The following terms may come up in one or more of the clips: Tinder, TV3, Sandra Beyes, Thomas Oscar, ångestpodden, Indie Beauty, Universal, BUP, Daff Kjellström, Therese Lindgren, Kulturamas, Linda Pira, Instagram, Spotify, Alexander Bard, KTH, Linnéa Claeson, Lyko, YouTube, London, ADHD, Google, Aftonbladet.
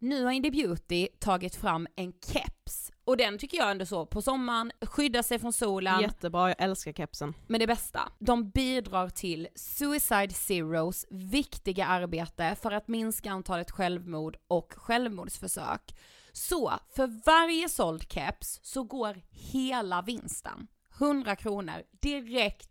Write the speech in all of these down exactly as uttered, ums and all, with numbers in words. Nu har Indie Beauty tagit fram en keps. Och den tycker jag ändå så, på sommaren, skyddar sig från solen. Jättebra, jag älskar kepsen. Men det bästa, de bidrar till Suicide Zeros viktiga arbete för att minska antalet självmord och självmordsförsök. Så för varje såld keps så går hela vinsten, hundra kronor, direkt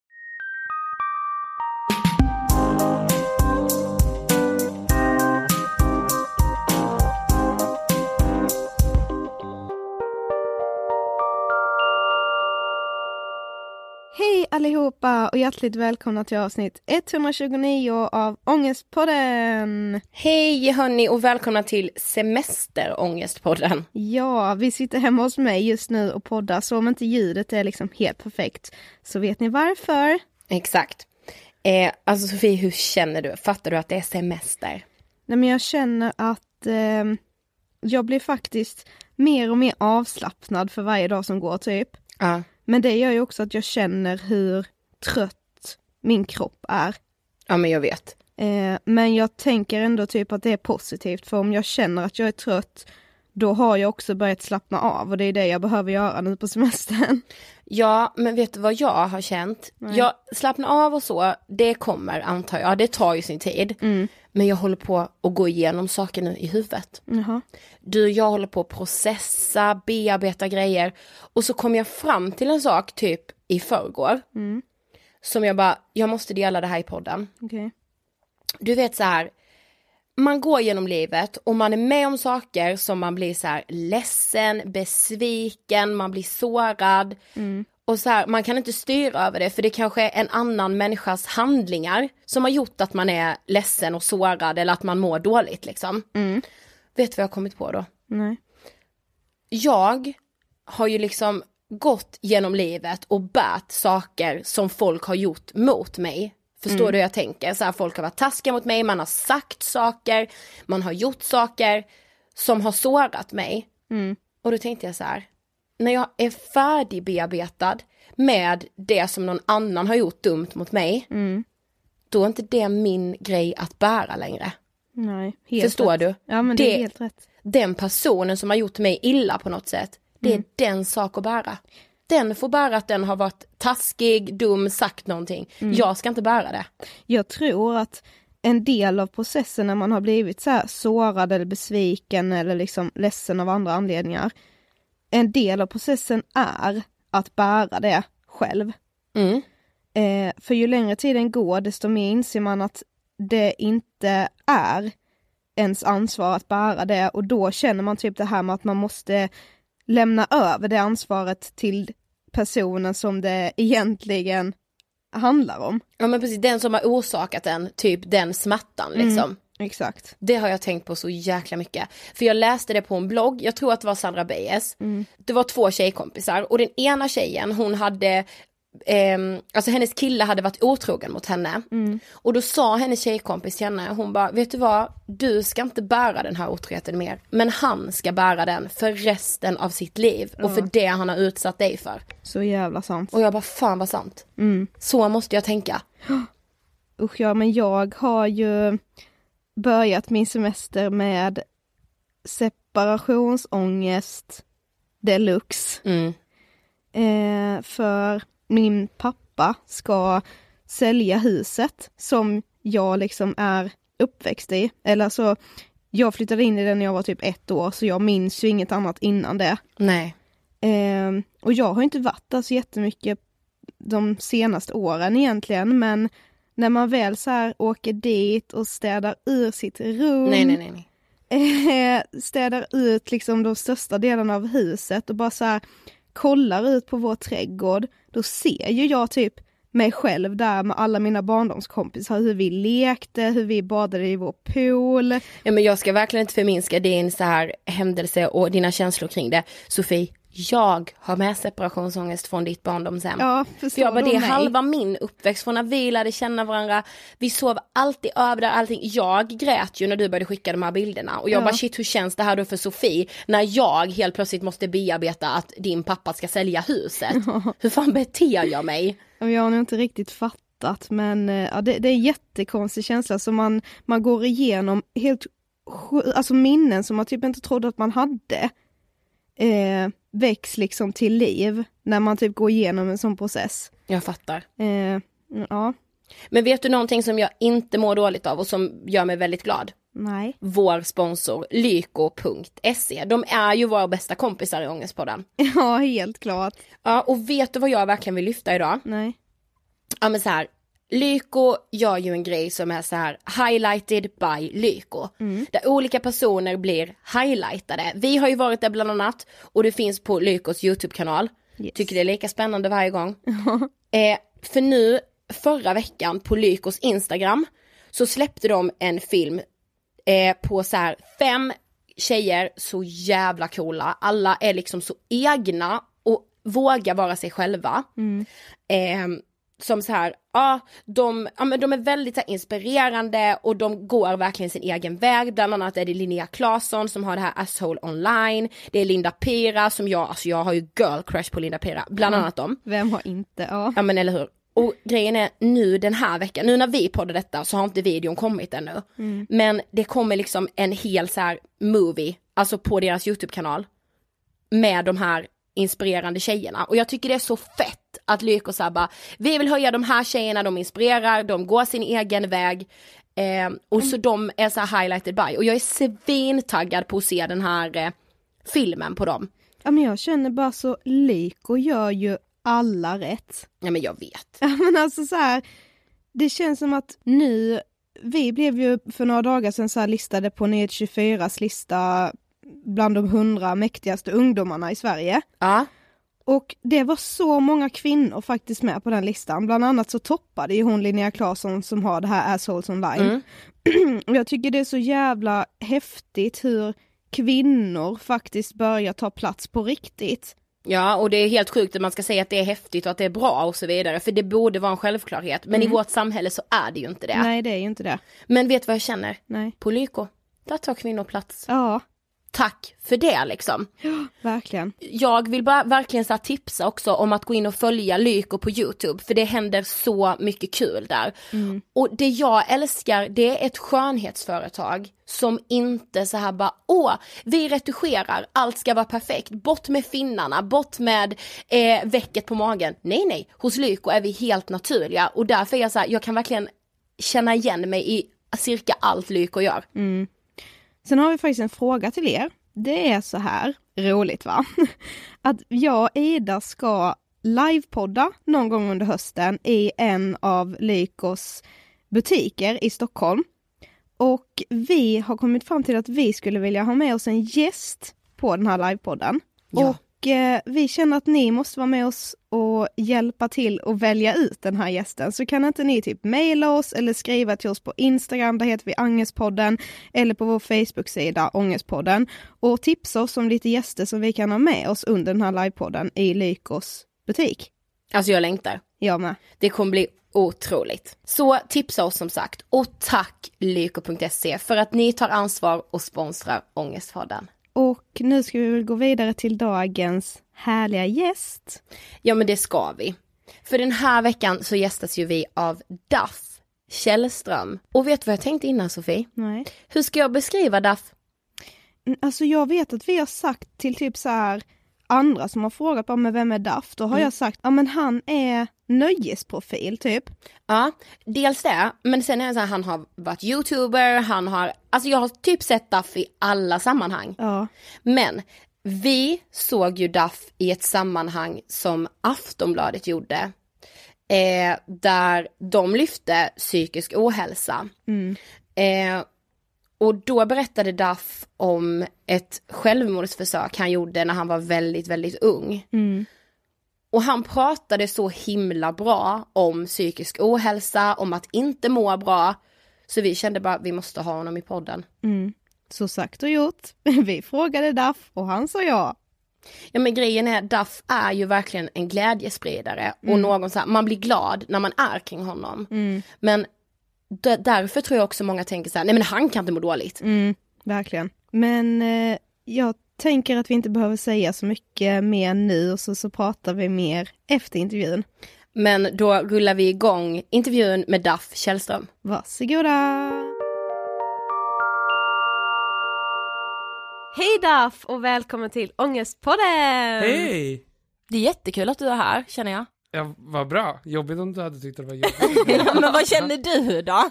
Hej allihopa och hjärtligt välkomna till avsnitt etthundratjugonio av Ångestpodden. Hej hörni och välkomna till semesterångestpodden. Ja, vi sitter hemma hos mig just nu och poddar, så om inte ljudet är liksom helt perfekt så vet ni varför. Exakt. Eh, alltså Sofie, hur känner du? Fattar du att det är semester? Nej, men jag känner att eh, jag blir faktiskt mer och mer avslappnad för varje dag som går typ. Ja. Uh. Men det gör ju också att jag känner hur trött min kropp är. Ja, men jag vet. Eh, men jag tänker ändå typ att det är positivt. För om jag känner att jag är trött, då har jag också börjat slappna av. Och det är det jag behöver göra nu på semestern. Ja, men vet du vad jag har känt? Nej. Jag slappnar av och så, det kommer antar jag. Det tar ju sin tid. Mm. Men jag håller på att gå igenom saker nu i huvudet. Mm-hmm. Du, jag håller på att processa, bearbeta grejer. Och så kom jag fram till en sak typ i förrgår. Mm. Som jag bara, jag måste dela det här i podden. Okay. Du vet så här, man går genom livet och man är med om saker som man blir så här ledsen, besviken, man blir sårad. Mm. Och så här, man kan inte styra över det, för det kanske är en annan människas handlingar som har gjort att man är ledsen och sårad eller att man mår dåligt liksom. Mm. Vet du vad jag har kommit på då? Nej. Jag har ju liksom gått genom livet och bärt saker som folk har gjort mot mig Förstår mm. du hur jag tänker? Så här, folk har varit taskiga mot mig, man har sagt saker, man har gjort saker som har sårat mig. Mm. Och då tänkte jag så här, när jag är färdigbearbetad med det som någon annan har gjort dumt mot mig, mm. då är inte det min grej att bära längre. Nej, helt Förstår rätt. Du? Ja, men det, det är helt rätt. Den personen som har gjort mig illa på något sätt, det mm. är den sak att bära. Den får bära att den har varit taskig, dum, sagt någonting. Mm. Jag ska inte bära det. Jag tror att en del av processen när man har blivit så här sårad eller besviken eller liksom ledsen av andra anledningar, en del av processen är att bära det själv. Mm. Eh, för ju längre tiden går, desto mer inser man att det inte är ens ansvar att bära det. Och då känner man typ det här med att man måste lämna över det ansvaret till personen som det egentligen handlar om. Ja, men precis, den som har orsakat den, typ den smärtan liksom. Mm, exakt. Det har jag tänkt på så jäkla mycket. För jag läste det på en blogg, jag tror att det var Sandra Beyes. Mm. Det var två tjejkompisar och den ena tjejen, hon hade eh, alltså hennes kille hade varit otrogen mot henne. Mm. Och då sa hennes tjejkompis till henne, hon bara, vet du vad, du ska inte bära den här otroheten mer, men han ska bära den för resten av sitt liv och mm. för det han har utsatt dig för. Så jävla sant. Och jag bara, fan vad sant. Mm. Så måste jag tänka. Usch ja, men jag har ju börjat min semester med separationsångest deluxe. Mm. Eh, för min pappa ska sälja huset som jag liksom är uppväxt i. Eller så, jag flyttade in i den när jag var typ ett år, så jag minns ju inget annat innan det. Nej. Eh, och jag har inte varit där så jättemycket de senaste åren egentligen, men när man väl så här åker dit och städar ur sitt rum. Nej, nej, nej. nej. Eh, städar ut liksom de största delarna av huset och bara så här kollar ut på vår trädgård, då ser ju jag typ mig själv där med alla mina barndomskompisar, hur vi lekte, hur vi badade i vår pool. Ja, men jag ska verkligen inte förminska din så här händelse och dina känslor kring det, Sofie. Jag har med separationsångest från ditt barndomshem. Ja, för jag bara, det är halva min uppväxt från när vi lärde känna varandra. Vi sov alltid över där, allting. Jag grät ju när du började skicka de här bilderna. Och jag ja. bara, shit, hur känns det här då för Sofie? När jag helt plötsligt måste bearbeta att din pappa ska sälja huset. Ja. Hur fan beter jag mig? Jag har nog inte riktigt fattat. Men ja, det, det är en jättekonstig känsla. Så man, man går igenom helt alltså minnen som man typ inte trodde att man hade. Eh, väcks liksom till liv när man typ går igenom en sån process. Jag fattar. Eh, ja. Men vet du någonting som jag inte mår dåligt av och som gör mig väldigt glad? Nej. Vår sponsor lyko punkt se. De är ju våra bästa kompisar i Ångestpodden. Ja, helt klart. Ja, och vet du vad jag verkligen vill lyfta idag? Nej. Ja, men så här, Lyko gör ju en grej som är så här, highlighted by Lyko. Mm. Där olika personer blir highlightade. Vi har ju varit där bland annat. Och det finns på Lykos YouTube-kanal. Yes. Tycker det är lika spännande varje gång. eh, för nu, förra veckan på Lykos Instagram, så släppte de en film eh, på så här fem tjejer så jävla coola. Alla är liksom så egna och vågar vara sig själva. Mm. Eh, som så här, ja, de, ja, men de är väldigt så här inspirerande och de går verkligen sin egen väg. Bland annat är det Linnéa Claeson som har det här Asshole Online. Det är Linda Pira som jag, alltså jag har ju girl crush på Linda Pira. Bland mm. annat dem. Vem har inte, ja. Ja, men eller hur. Och grejen är nu den här veckan, nu när vi poddar detta så har inte videon kommit ännu. Mm. Men det kommer liksom en hel så här movie, alltså på deras YouTube-kanal. Med de här inspirerande tjejerna. Och jag tycker det är så fett att Lyko så här bara, vi vill höja de här tjejerna, de inspirerar, de går sin egen väg. Eh, och mm. så de är så här highlighted by. Och jag är svintaggad på att se den här eh, filmen på dem. Ja, men jag känner bara så, Lyko gör ju alla rätt. Ja, men jag vet. Ja, men alltså så här, det känns som att nu, vi blev ju för några dagar sedan så här listade på Nyhets tjugofyras lista bland de hundra mäktigaste ungdomarna i Sverige. Ja. Och det var så många kvinnor faktiskt med på den listan. Bland annat så toppade ju hon Linnea Claeson som har det här Assholes Online. Mm. Jag tycker det är så jävla häftigt hur kvinnor faktiskt börjar ta plats på riktigt. Ja, och det är helt sjukt att man ska säga att det är häftigt och att det är bra och så vidare. För det borde vara en självklarhet. Men mm. i vårt samhälle så är det ju inte det. Nej, det är ju inte det. Men vet vad jag känner? Nej. På Lyko, där tar kvinnor plats. Ja. Tack för det liksom. Ja, verkligen. Jag vill bara verkligen så här, tipsa också om att gå in och följa Lyko på YouTube. För det händer så mycket kul där. Mm. Och det jag älskar, det är ett skönhetsföretag som inte så här bara, åh, vi retuscherar, allt ska vara perfekt. Bort med finnarna, bort med eh, väcket på magen. Nej, nej. Hos Lyko är vi helt naturliga. Och därför är jag så här, jag kan verkligen känna igen mig i cirka allt Lyko gör. Mm. Sen har vi faktiskt en fråga till er. Det är så här, roligt va? Att jag och Ida ska livepodda någon gång under hösten i en av Lykos butiker i Stockholm. Och vi har kommit fram till att vi skulle vilja ha med oss en gäst på den här livepodden. Ja. Och eh, vi känner att ni måste vara med oss och hjälpa till och välja ut den här gästen. Så kan inte ni typ mejla oss eller skriva till oss på Instagram, där heter vi Ångestpodden, eller på vår Facebook-sida Ångestpodden, och tipsa oss om lite gäster som vi kan ha med oss under den här livepodden i Lykos butik. Alltså jag längtar. Jag med. Det kommer bli otroligt. Så tipsa oss som sagt, och tack lyko punkt se för att ni tar ansvar och sponsrar Ångestpodden. Och nu ska vi väl gå vidare till dagens härliga gäst. Ja, men det ska vi. För den här veckan så gästas ju vi av Daff Kjellström. Och vet du vad jag tänkte innan, Sofie? Nej. Hur ska jag beskriva Daff? Alltså jag vet att vi har sagt till typ så här andra som har frågat om ah, vem är Daff? Då har mm. jag sagt, ja ah, men han är nöjesprofil typ. Ja, dels det. Men sen är det så här, han har varit youtuber, han har, alltså jag har typ sett Daff i alla sammanhang. Ja. Men vi såg ju Daff i ett sammanhang som Aftonbladet gjorde. Eh, där de lyfte psykisk ohälsa. Mm. Eh, och då berättade Daff om ett självmordsförsök han gjorde när han var väldigt, väldigt ung. Mm. Och han pratade så himla bra om psykisk ohälsa, om att inte må bra. Så vi kände bara, vi måste ha honom i podden. Mm. Så sagt och gjort. Vi frågade Daff och han sa ja. Ja, men grejen är, Daff är ju verkligen en glädjespridare. Mm. Och någon så här, man blir glad när man är kring honom. Mm. Men d- därför tror jag också många tänker så här, nej men han kan inte må dåligt. Mm, verkligen. Men eh, jag tänker att vi inte behöver säga så mycket mer nu. Och så, så pratar vi mer efter intervjun. Men då rullar vi igång intervjun med Daff Kjellström. Varsågoda! Hej Daff och välkommen till Ångestpodden! Hej! Det är jättekul att du är här, känner jag. Ja, vad bra. Jobbigt om du hade tyckt att det var jobbigt. Ja, men vad känner du då?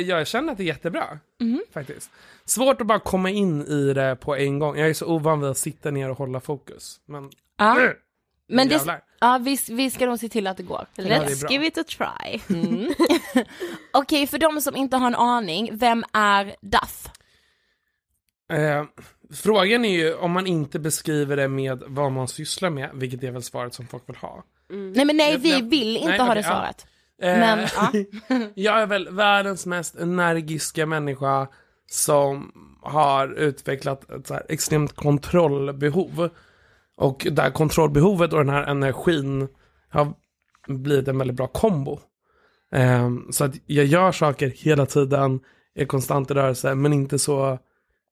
Jag känner att det är jättebra, mm. faktiskt. Svårt att bara komma in i det på en gång. Jag är så ovan vid att sitta ner och hålla fokus. Men, ah. uh, men det, ah, vi, vi ska nog se till att det går. Let's ja, give it a try. Mm. Okej, okay, för de som inte har en aning, vem är Daff? Eh, frågan är ju om man inte beskriver det med vad man sysslar med, vilket är väl svaret som folk vill ha. Mm. Nej, men nej, vi jag, vill inte nej, ha okay, det svaret. Ja. Eh, men, ja. Jag är väl världens mest energiska människa som har utvecklat ett så här extremt kontrollbehov. Och där kontrollbehovet och den här energin har blivit en väldigt bra kombo. Eh, så att jag gör saker hela tiden, är konstant i rörelse, men inte så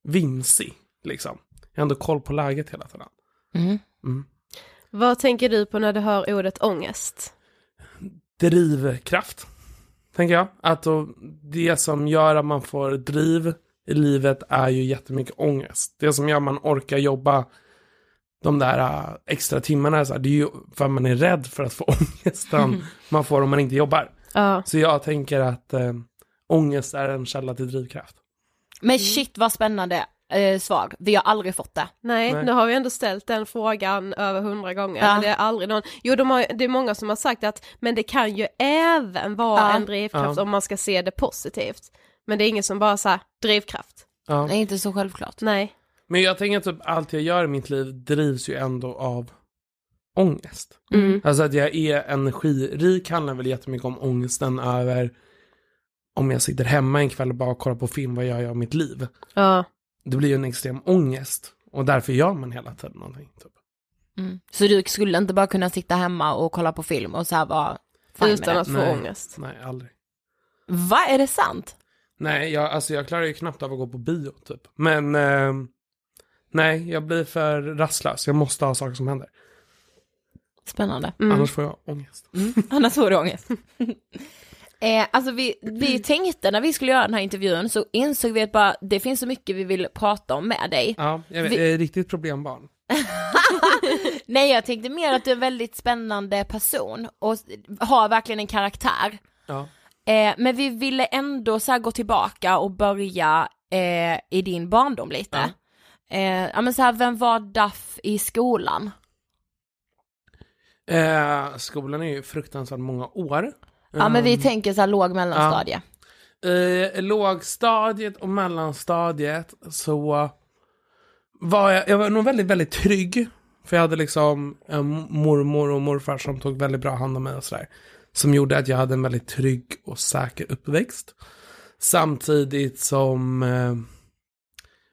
vimsig, liksom. Jag har ändå koll på läget hela tiden. Mm. Mm. Vad tänker du på när du hör ordet ångest? Drivkraft, tänker jag. Att det som gör att man får driv i livet är ju jättemycket ångest. Det som gör att man orkar jobba de där extra timmarna, så här, det är ju för att man är rädd för att få ångesten mm. man får om man inte jobbar. Uh. Så jag tänker att äh, ångest är en källa till drivkraft. Men shit vad spännande eh, svar. Vi har aldrig fått det. Nej, Nej, nu har vi ändå ställt den frågan över hundra gånger. Ja. Det är aldrig någon. Jo, de har, det är många som har sagt att men det kan ju även vara ja. en drivkraft ja. om man ska se det positivt. Men det är ingen som bara så här, drivkraft. Ja. Det är inte så självklart. Nej. Men jag tänker att typ allt jag gör i mitt liv drivs ju ändå av ångest. Mm. Alltså att jag är energirik handlar väl jättemycket om ångesten över om jag sitter hemma en kväll och bara kollar på film, vad gör jag i mitt liv? Ja. Det blir ju en extrem ångest. Och därför gör man hela tiden någonting. Typ. Mm. Så du skulle inte bara kunna sitta hemma och kolla på film och så här vara utan att få nej, ångest? Nej, aldrig. Va? Är det sant? Nej, jag, alltså jag klarar ju knappt av att gå på bio typ. Men eh, nej, jag blir för rastlös. Jag måste ha saker som händer. Spännande. Mm. Annars får jag ångest. Mm. Annars får du ångest. eh, alltså vi, vi tänkte när vi skulle göra den här intervjun så insåg vi att bara, det finns så mycket vi vill prata om med dig. Ja, jag vet, vi... jag är riktigt problembarn. Nej, jag tänkte mer att du är en väldigt spännande person och har verkligen en karaktär. Ja. Eh, men vi ville ändå så här gå tillbaka och börja eh, i din barndom lite. Ja. Eh, ja, men så här, vem var Daff i skolan? Eh, skolan är ju fruktansvärt många år. Ja, um, men vi tänker så här låg mellanstadie. Ja. Eh, lågstadiet och mellanstadiet så var jag, jag var nog väldigt, väldigt trygg. För jag hade liksom en mormor och morfar som tog väldigt bra hand om mig och sådär. Som gjorde att jag hade en väldigt trygg och säker uppväxt. Samtidigt som eh,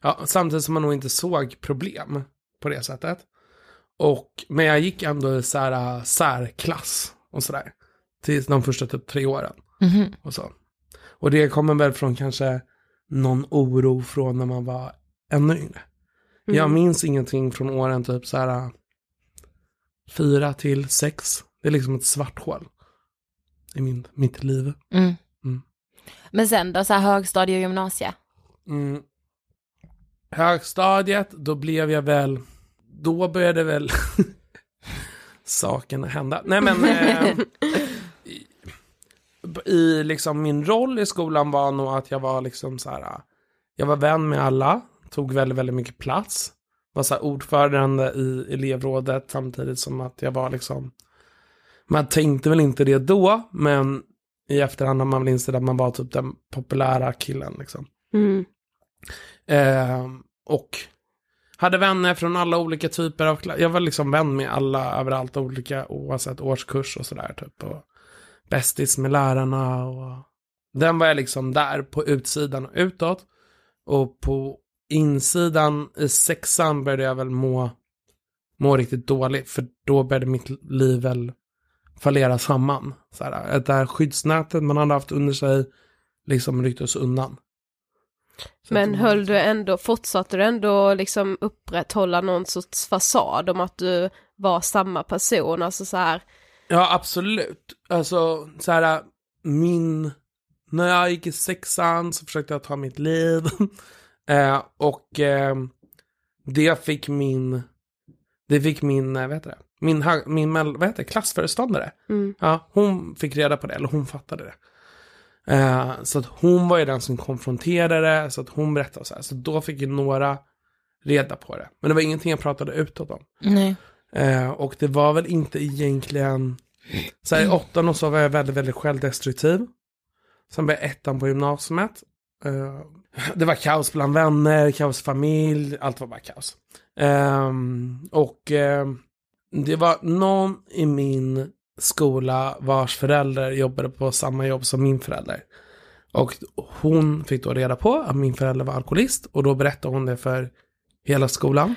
ja, samtidigt som man nog inte såg problem på det sättet. Och, men jag gick ändå i så här, särklass och sådär. Till de första typ tre åren. Mm-hmm. Och, så. Och det kommer väl från kanske någon oro från när man var ännu yngre. Mm. Jag minns ingenting från åren typ så här fyra till sex. Det är liksom ett svart hål i min, mitt liv. Mm. Mm. Men sen då så här högstadie och gymnasie? Mm. Högstadiet, då blev jag väl... Då började väl sakerna hända. Nej men eh, i, i liksom min roll i skolan var nog att jag var liksom så här, jag var vän med alla, tog väldigt väldigt mycket plats, var så här ordförande i elevrådet samtidigt som att jag var liksom, man tänkte väl inte det då, men i efterhand har man väl insett att man var typ den populära killen liksom. Mm. Eh, och hade vänner från alla olika typer av klass. Jag var liksom vän med alla överallt olika, oavsett årskurs och sådär typ. Och bästis med lärarna. Och... Den var jag liksom där på utsidan och utåt. Och på insidan i sexan började jag väl må, må riktigt dåligt. För då började mitt liv väl fallera samman. Så här, det här skyddsnätet man hade haft under sig liksom rycktes undan. Så men höll du ändå, fortsatte du ändå liksom upprätthålla någon sorts fasad om att du var samma person, alltså så här. Ja, absolut. Alltså så här, min när jag gick i sexan så försökte jag ta mitt liv. eh, och eh, det fick min det fick min vad heter det? Min min vad heter det? Klassföreståndare. Mm. Ja, hon fick reda på det, eller hon fattade det. Eh, så att hon var ju den som konfronterade, så att hon berättade så här. Så då fick ju några reda på det. Men det var ingenting jag pratade utåt om. Nej. Eh, och det var väl inte egentligen så här, i åttan och så var jag väldigt, väldigt självdestruktiv. Sen blev jag ettan på gymnasiet. Eh, det var kaos bland vänner, kaos familj, allt var bara kaos. Eh, och eh, det var någon i min skola vars föräldrar jobbade på samma jobb som min förälder. Och hon fick då reda på att min förälder var alkoholist. Och då berättade hon det för hela skolan.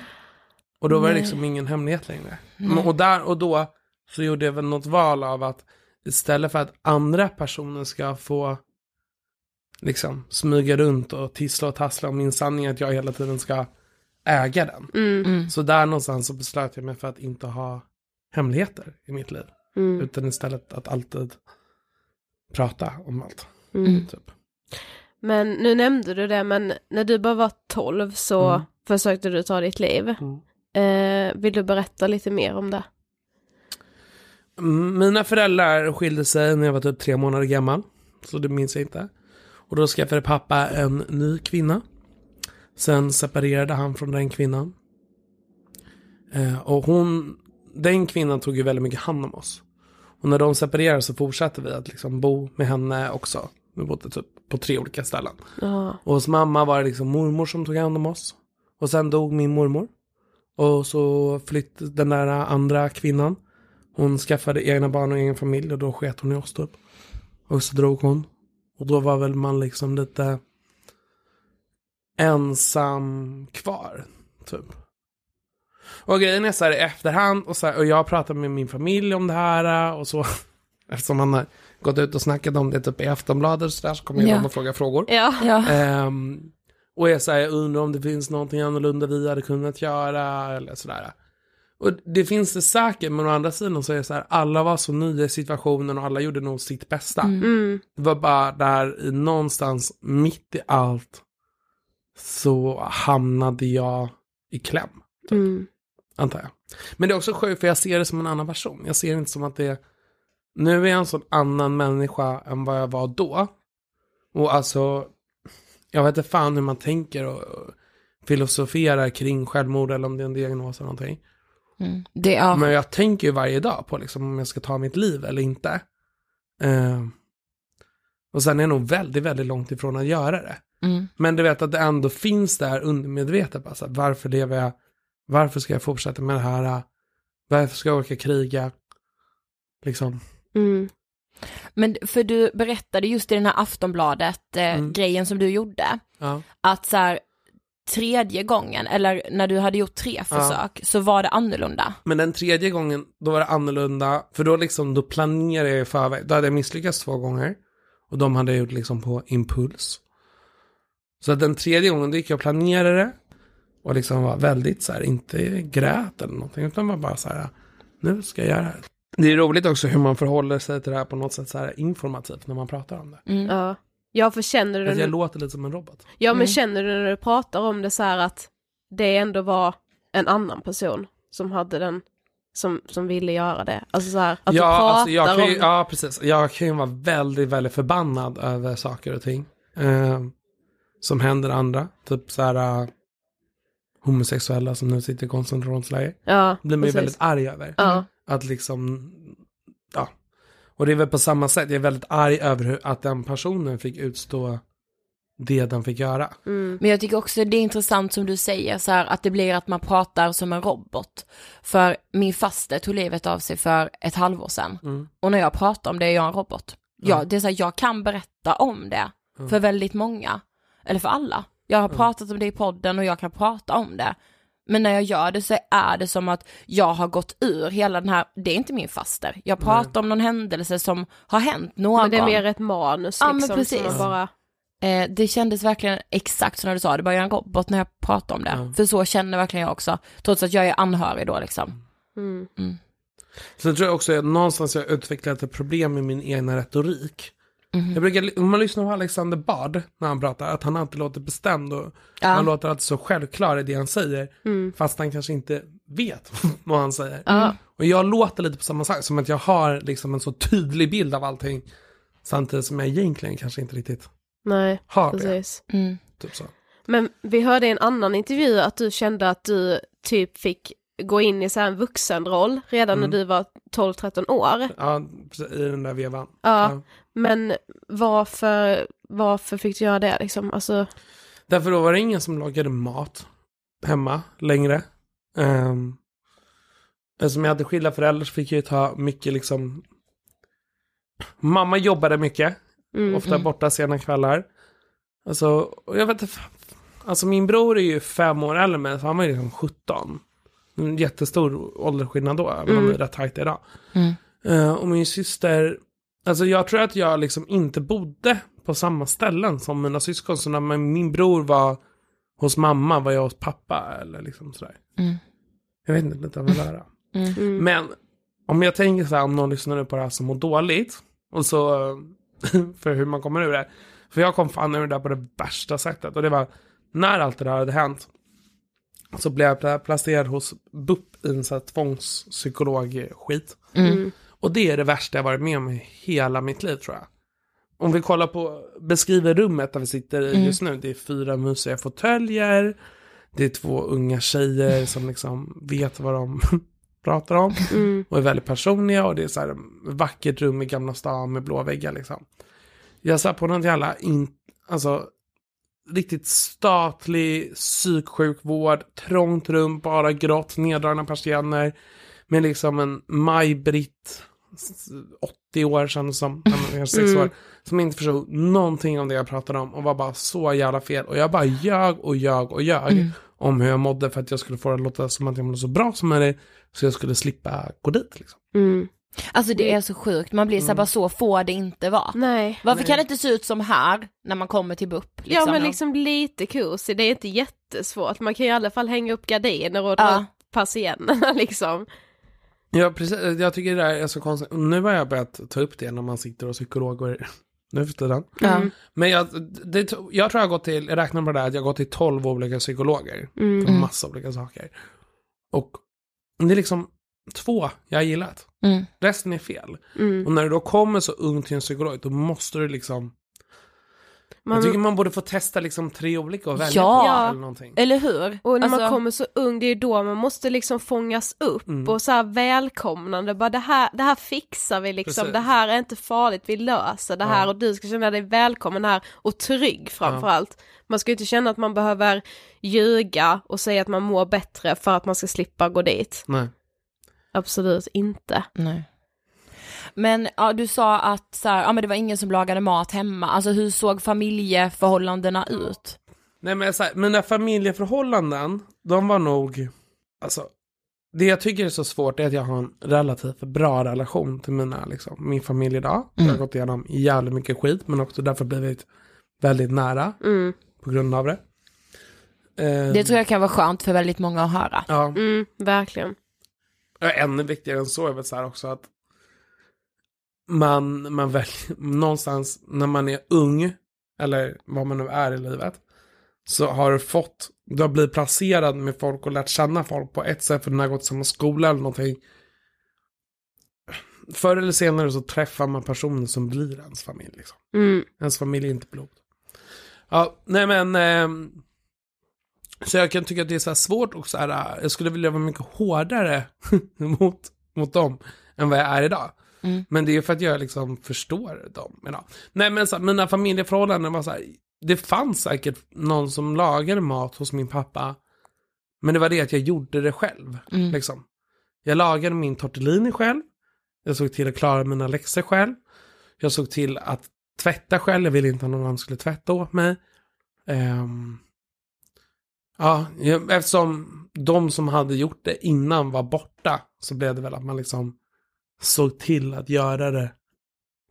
Och då var Nej. det liksom ingen hemlighet längre. Men, och där och då så gjorde jag väl något val av att istället för att andra personer ska få liksom smyga runt och tissla och tassla om min sanning att jag hela tiden ska äga den. Mm. Så där någonstans så beslöt jag mig för att inte ha hemligheter i mitt liv. Mm. Utan istället att alltid prata om allt. Mm. Typ. Men nu nämnde du det, men när du bara var tolv så mm. försökte du ta ditt liv. Mm. Eh, vill du berätta lite mer om det? Mina föräldrar skilde sig när jag var typ tre månader gammal. Så det minns jag inte. Och då skaffade pappa en ny kvinna. Sen separerade han från den kvinnan. Eh, och hon... Den kvinnan tog ju väldigt mycket hand om oss. Och när de separerade så fortsatte vi att liksom bo med henne också. Vi bodde typ på tre olika ställen. Aha. Och hos mamma var det liksom mormor som tog hand om oss. Och sen dog min mormor. Och så flyttade den där andra kvinnan. Hon skaffade egna barn och egen familj. Och då sket hon i oss upp. Och så drog hon. Och då var väl man liksom lite ensam kvar. Typ. Och grejen är så här i efterhand och, så här, och jag har pratat med min familj om det här och så. Eftersom han har gått ut och snackat om det typ i Aftonbladet så, där, så kommer jag ja. och fråga frågor. Ja. Ja. Ehm, och jag säger undrar om det finns någonting annorlunda vi hade kunnat göra eller sådär. Och det finns det säkert, men å andra sidan så är det så här, alla var så nya i situationen och alla gjorde nog sitt bästa. Mm. Det var bara där någonstans mitt i allt så hamnade jag i kläm. Typ. Mm. Antar jag. Men det är också skönt för jag ser det som en annan person. Jag ser det inte som att det nu är jag en sån annan människa än vad jag var då. Och alltså jag vet inte fan hur man tänker och, och filosoferar kring självmord eller om det är en diagnos eller någonting. Mm. Det, ja. Men jag tänker ju varje dag på liksom, om jag ska ta mitt liv eller inte. Uh, och sen är jag nog väldigt, väldigt långt ifrån att göra det. Mm. Men du vet att det ändå finns det här undermedvetet. Alltså, varför lever jag? Varför ska jag fortsätta med det här? Varför ska jag orka kriga? Liksom. Mm. Men för du berättade just i den här Aftonbladet eh, mm. grejen som du gjorde. Ja. Att så här, tredje gången, eller när du hade gjort tre försök, ja. så var det annorlunda. Men den tredje gången, då var det annorlunda. För då liksom, då planerade jag förväg. Då hade jag misslyckats två gånger. Och de hade jag gjort liksom på impuls. Så den tredje gången, då gick jag och planerade. Och liksom var väldigt så här, inte grät eller någonting. Utan var bara så här, nu ska jag göra det här. Det är roligt också hur man förhåller sig till det här på något sätt så här informativt när man pratar om det. Mm. Ja. Ja, för känner du att jag nu... låter lite som en robot. Ja, men mm. känner du när du pratar om det så här att det ändå var en annan person som hade den som som ville göra det. Alltså så här att ja, du pratar alltså jag kan ju, om... ja, precis. Jag kan ju vara väldigt väldigt förbannad över saker och ting eh, som händer andra, typ så här uh, homosexuella som nu sitter i koncentrationsläger. Ja, blir man ju väldigt arg över. Ja. Att liksom ja. Och det är väl på samma sätt. Jag är väldigt arg över hur, att den personen fick utstå det den fick göra. Mm. Men jag tycker också det är intressant som du säger så här, att det blir att man pratar som en robot. För min faste tog livet av sig för ett halvår sedan. Mm. Och när jag pratar om det är jag en robot. Jag, mm. det är så här, jag kan berätta om det mm. för väldigt många. Eller för alla. Jag har pratat mm. om det i podden och jag kan prata om det. Men när jag gör det så är det som att jag har gått ur hela den här... Det är inte min faster. Jag pratar Nej. om någon händelse som har hänt någon gång. Men det är mer ett manus. Liksom, ja, men precis. Bara... Eh, det kändes verkligen exakt som när du sa. Det var en robot när jag pratade om det. Mm. För så känner verkligen jag också. Trots att jag är anhörig då liksom. Mm. Mm. Sen tror jag också att någonstans jag har utvecklat ett problem med min egna retorik. Mm. Jag brukar, om man lyssnar på Alexander Bard när han pratar, att han alltid låter bestämd och ja. han låter alltid så självklar i det han säger mm. fast han kanske inte vet vad han säger. Mm. Och jag låter lite på samma sak, som att jag har liksom en så tydlig bild av allting samtidigt som jag egentligen kanske inte riktigt Nej, har precis. det. Mm. Typ så. Men vi hörde i en annan intervju att du kände att du typ fick gå in i så här en vuxenroll redan mm. när du var tolv tretton år. Ja, i den där vevan. Ja. ja. Men varför, varför fick du göra det? Liksom? Alltså... Därför då var det ingen som lagade mat hemma längre. Um, eftersom jag hade skilda föräldrar så fick jag ta mycket liksom... Mamma jobbade mycket. Mm. Ofta borta sena kvällar. Alltså, jag vet inte... Alltså min bror är ju fem år äldre men han var ju liksom sjutton. En jättestor åldersskillnad då. Men mm. de är rätt tajt idag. Mm. Uh, och min syster... Alltså jag tror att jag liksom inte bodde på samma ställen som mina syskon. Så när min bror var hos mamma var jag hos pappa. Eller liksom sådär. Mm. Jag vet inte lite vad jag vill lära. Mm. Mm. Men om jag tänker så här, om någon lyssnar på det här som mår dåligt. Och så för hur man kommer ur det. För jag kom fan ur det där på det värsta sättet. Och det var när allt det där hade hänt. Så blev jag placerad hos B U P i en sån här tvångspsykolog-skit. Mm. Och det är det värsta jag varit med om i hela mitt liv, tror jag. Om vi kollar på, beskriver rummet där vi sitter i mm. just nu. Det är fyra mysiga fåtöljer. Det är två unga tjejer som liksom vet vad de pratar om. Mm. Och är väldigt personliga. Och det är så här vackert rum i Gamla stan med blå väggar liksom. Jag satt på något jävla, in, alltså riktigt statlig psyksjukvård. Trångt rum, bara grått, neddragna persienner. Men liksom en Maj-Britt åttio år sedan som, sex mm. år, som inte förstod någonting om det jag pratade om och var bara så jävla fel. Och jag bara ljög och ljög och ljög. Mm. om hur jag mådde för att jag skulle få det låta som att jag mådde så bra som möjligt, så jag skulle slippa gå dit liksom. Mm. Alltså det är så sjukt. Man blir så här, mm. bara så får det inte vara. Nej. Varför Nej. Kan det inte se ut som här när man kommer till B U P? Liksom? Ja, men liksom lite kurs. Det är inte jättesvårt. Man kan ju i alla fall hänga upp gardiner och ja. Patienterna liksom. Ja, precis. Jag tycker det där är så konstigt. Nu har jag börjat ta upp det när man sitter och psykologer. Nu förstår den. Mm. Men jag, det, jag tror jag har gått till, jag räknar på det där, att jag har gått till tolv olika psykologer. Mm. För massa olika saker. Och det är liksom två jag har gillat. Mm. Resten är fel. Mm. Och när du då kommer så ung till en psykolog, då måste du liksom... Man, jag tycker man borde få testa liksom tre olika och välja ja, på eller någonting. Eller hur? Och när alltså, man kommer så ung, det är ju då man måste liksom fångas upp mm. och så här välkomnande. Bara det här, det här fixar vi liksom. Precis. Det här är inte farligt, vi löser det ja. Här. Och du ska känna dig välkommen här och trygg framförallt. Ja. Man ska ju inte känna att man behöver ljuga och säga att man mår bättre för att man ska slippa gå dit. Nej. Absolut inte. Nej. Men ja, du sa att så här, ja, men det var ingen som lagade mat hemma. Alltså hur såg familjeförhållandena ut? Nej, men så här, mina familjeförhållanden, de var nog... Alltså, det jag tycker är så svårt är att jag har en relativt bra relation till mina, liksom, min familj idag. Mm. Jag har gått igenom jävligt mycket skit, men också därför blivit väldigt nära mm. på grund av det. Um, det tror jag kan vara skönt för väldigt många att höra. Ja. Mm, verkligen. Ännu viktigare än så är väl så här också att Man, man väljer någonstans när man är ung eller vad man nu är i livet, så har du fått, du har blivit placerad med folk och lärt känna folk på ett sätt för när du har gått samma skola eller någonting. Förr eller senare så träffar man personer som blir ens familj liksom. Mm. Ens familj är inte blod. Ja, nej men eh, så jag kan tycka att det är så här svårt och så här, jag skulle vilja vara mycket hårdare mot, mot dem än vad jag är idag. Mm. Men det är för att jag liksom förstår dem idag. Nej, men så här, mina familjeförhållanden var så här, det fanns säkert någon som lagade mat hos min pappa, men det var det att jag gjorde det själv mm. liksom. Jag lagade min tortellini själv. Jag såg till att klara mina läxor själv. Jag såg till att tvätta själv. Jag ville inte att någon annan skulle tvätta åt mig. um, Ja, eftersom de som hade gjort det innan var borta, så blev det väl att man liksom såg till att göra det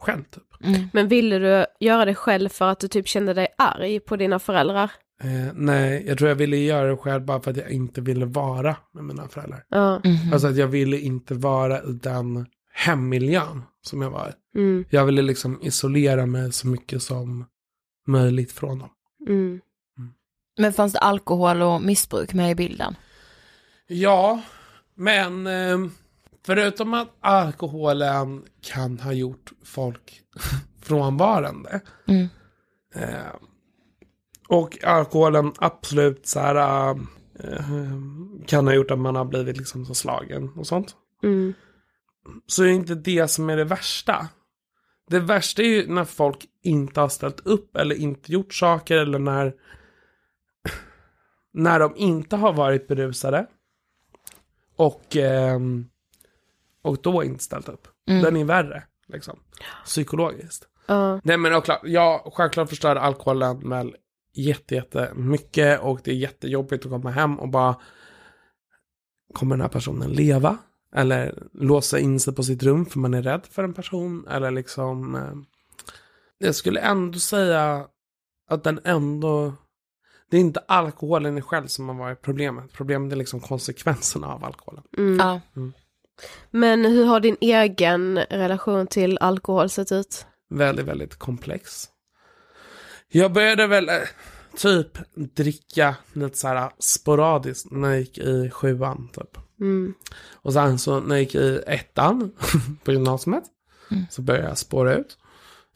själv typ. Mm. Men ville du göra det själv för att du typ kände dig arg på dina föräldrar? Eh, nej, jag tror jag ville göra det själv bara för att jag inte ville vara med mina föräldrar. Mm. Mm. Alltså att jag ville inte vara i den hemmiljön som jag var i. Mm. Jag ville liksom isolera mig så mycket som möjligt från dem. Mm. Mm. Men fanns det alkohol och missbruk med i bilden? Ja, men... Eh, Förutom att alkoholen kan ha gjort folk frånvarande. Mm. Eh, och alkoholen absolut så här, eh, kan ha gjort att man har blivit liksom så slagen och sånt. Mm. Så det är inte det som är det värsta. Det värsta är ju när folk inte har ställt upp eller inte gjort saker, eller när, när de inte har varit berusade. Och... Eh, Och då inte ställt upp. Mm. Den är värre, liksom. Psykologiskt. Uh. Nej, men klart, jag självklart förstörde alkoholen väl jätte, jätte mycket. Och det är jättejobbigt att komma hem och bara... Kommer den här personen leva? Eller låsa in sig på sitt rum för man är rädd för en person? Eller liksom... Eh, jag skulle ändå säga att den ändå... Det är inte alkoholen i själv som har varit problemet. Problemet är liksom konsekvenserna av alkoholen. Mm. Uh. Mm. Men hur har din egen relation till alkohol sett ut? Väldigt, väldigt komplex. Jag började väl äh, typ dricka lite så här sporadiskt när jag gick i sjuan typ. Mm. Och sen så när jag gick i ettan på gymnasiet mm. så började jag spåra ut.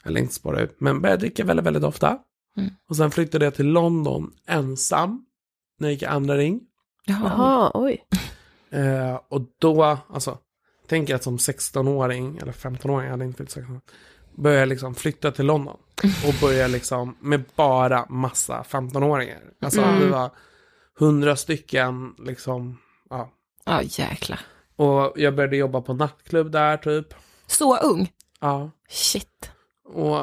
Eller inte spåra ut, men började dricka väldigt, väldigt ofta. Mm. Och sen flyttade jag till London ensam när jag gick i andra ring. Jaha, mm. oj. Uh, och då, alltså tänker jag att som sextonåring eller femtonåring, jag hade inte fyllt sexton, började liksom flytta till London och börja liksom med bara massa femtonåringar. Alltså mm. vi var hundra stycken liksom, ja. Ja, oh, jäklar. Och jag började jobba på nattklubb där typ. Så ung? Ja. Shit. Och,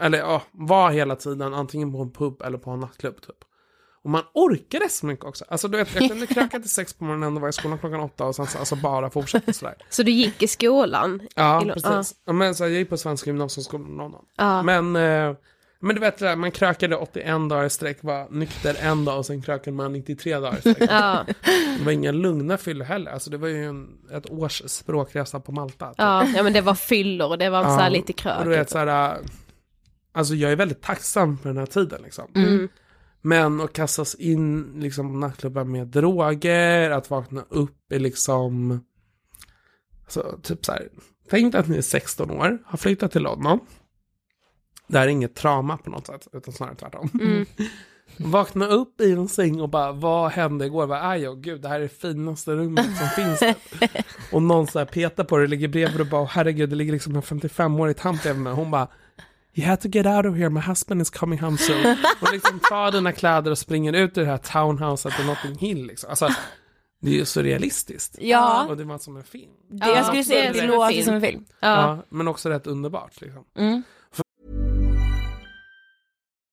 eller ja, var hela tiden antingen på en pub eller på en nattklubb typ. Och man orkar det så mycket också. Alltså du vet, jag kunde kröka till sex på morgonen och var i skolan klockan åtta och sen så alltså, bara fortsätta sådär. Så du gick i skolan? Ja, I, precis. Ja. Men så jag gick på svenska gymnasieskolan någon dag. Ja. Men, eh, men du vet det där, man krökade åttioen dagar i sträck, var nykter en dag och sen krökade man nittiotre dagar i sträck. Ja. Det var inga lugna fyllor heller. Alltså det var ju en, ett års språkresa på Malta. Ja, ja, men det var fyllor och det var ja. så här lite krök. Och du vet så här, alltså jag är väldigt tacksam för den här tiden liksom. Mm. Men att kastas in liksom på nattklubbar med droger, att vakna upp är liksom alltså, typ så här. Tänk att ni är sexton år, har flyttat till London. Det här är inget trauma på något sätt, utan snarare tvärtom. Mm. Vakna upp i en säng och bara, vad hände igår? Vad är jag? Gud, det här är det finaste rummet som finns. Och någon så här petar på det, ligger bredvid och bara, herregud, det ligger liksom en femtiofem-årig tant även med. Hon bara, you have to get out of here, my husband is coming home soon. Och liksom tar dina kläder och springer ut ur det här townhouset och Notting Hill liksom. Alltså, det är ju så realistiskt. Ja. Och det var som en film. Det, jag skulle säga det låter som en film. Ja. Ja, men också rätt underbart liksom. Mm.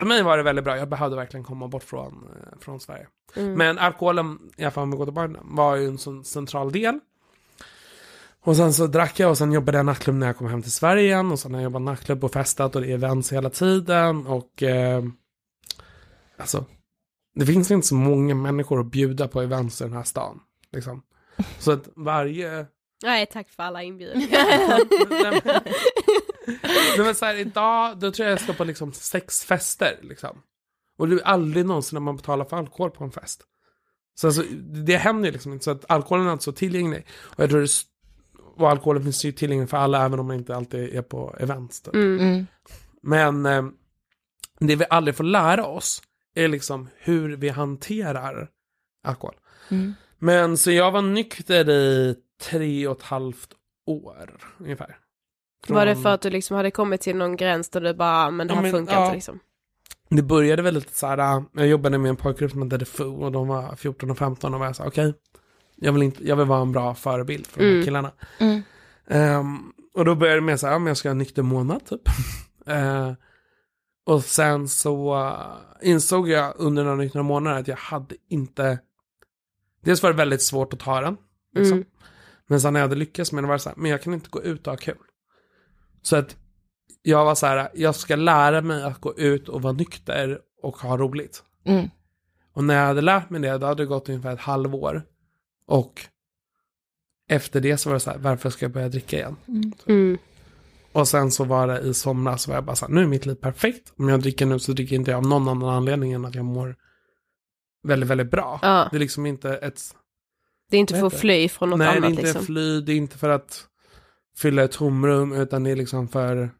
För mig var det väldigt bra. Jag behövde verkligen komma bort från, från Sverige. Mm. Men alkoholen, i alla fall om vi går tillbaka, var ju en sån central del. Och sen så drack jag och sen jobbade jag nattklubb när jag kom hem till Sverige igen. Och sen har jag jobbat nattklubb och festat och det är events hela tiden. Och eh, alltså, det finns inte så många människor att bjuda på events i den här stan. Liksom. Så att varje... Nej, tack för alla inbjudningar. Men, men så här, idag, då tror jag jag ska på liksom sex fester. Liksom. Och det är aldrig någonsin när man betalar för alkohol på en fest. Så alltså, det händer ju liksom inte. Så att alkoholen är alltså tillgänglig. Och jag tror det, och alkoholen finns ju tillgänglig för alla, även om man inte alltid är på events. Typ. Mm. Men eh, det vi aldrig får lära oss är liksom hur vi hanterar alkohol. Mm. Men så jag var nykter i tre och ett halvt år ungefär. Från... Var det för att du liksom hade kommit till någon gräns där du bara, men det här ja, men, funkar ja. inte liksom? Det började väl lite så här. Jag jobbade med en pojkgrupp som hette F O och de var fjorton och femton och var jag sa, okej, okay, jag vill inte, jag vill vara en bra förebild för mm. de här killarna. Mm. Um, och då började jag med så här, men jag ska ha en nykter månad typ. uh, och sen så insåg jag under några nyktra månader att jag hade inte, dels var det väldigt svårt att ta den liksom. Mm. Men sen när jag hade lyckats med det var det så här, men jag kan inte gå ut och ha kul. Så att jag var så här, jag ska lära mig att gå ut och vara nykter och ha roligt. Mm. Och när jag hade lärt mig det, då hade det gått ungefär ett halvår. Och efter det så var det så här, varför ska jag börja dricka igen? Mm. Mm. Och sen så var det i somras så var jag bara så här, nu är mitt liv perfekt. Om jag dricker nu så dricker inte jag av någon annan anledning än att jag mår väldigt, väldigt bra. Ja. Det är liksom inte ett... Det är inte för att fly från något Nej, annat. Nej, det är inte liksom. fly, det är inte för att fylla ett tomrum, utan det är liksom för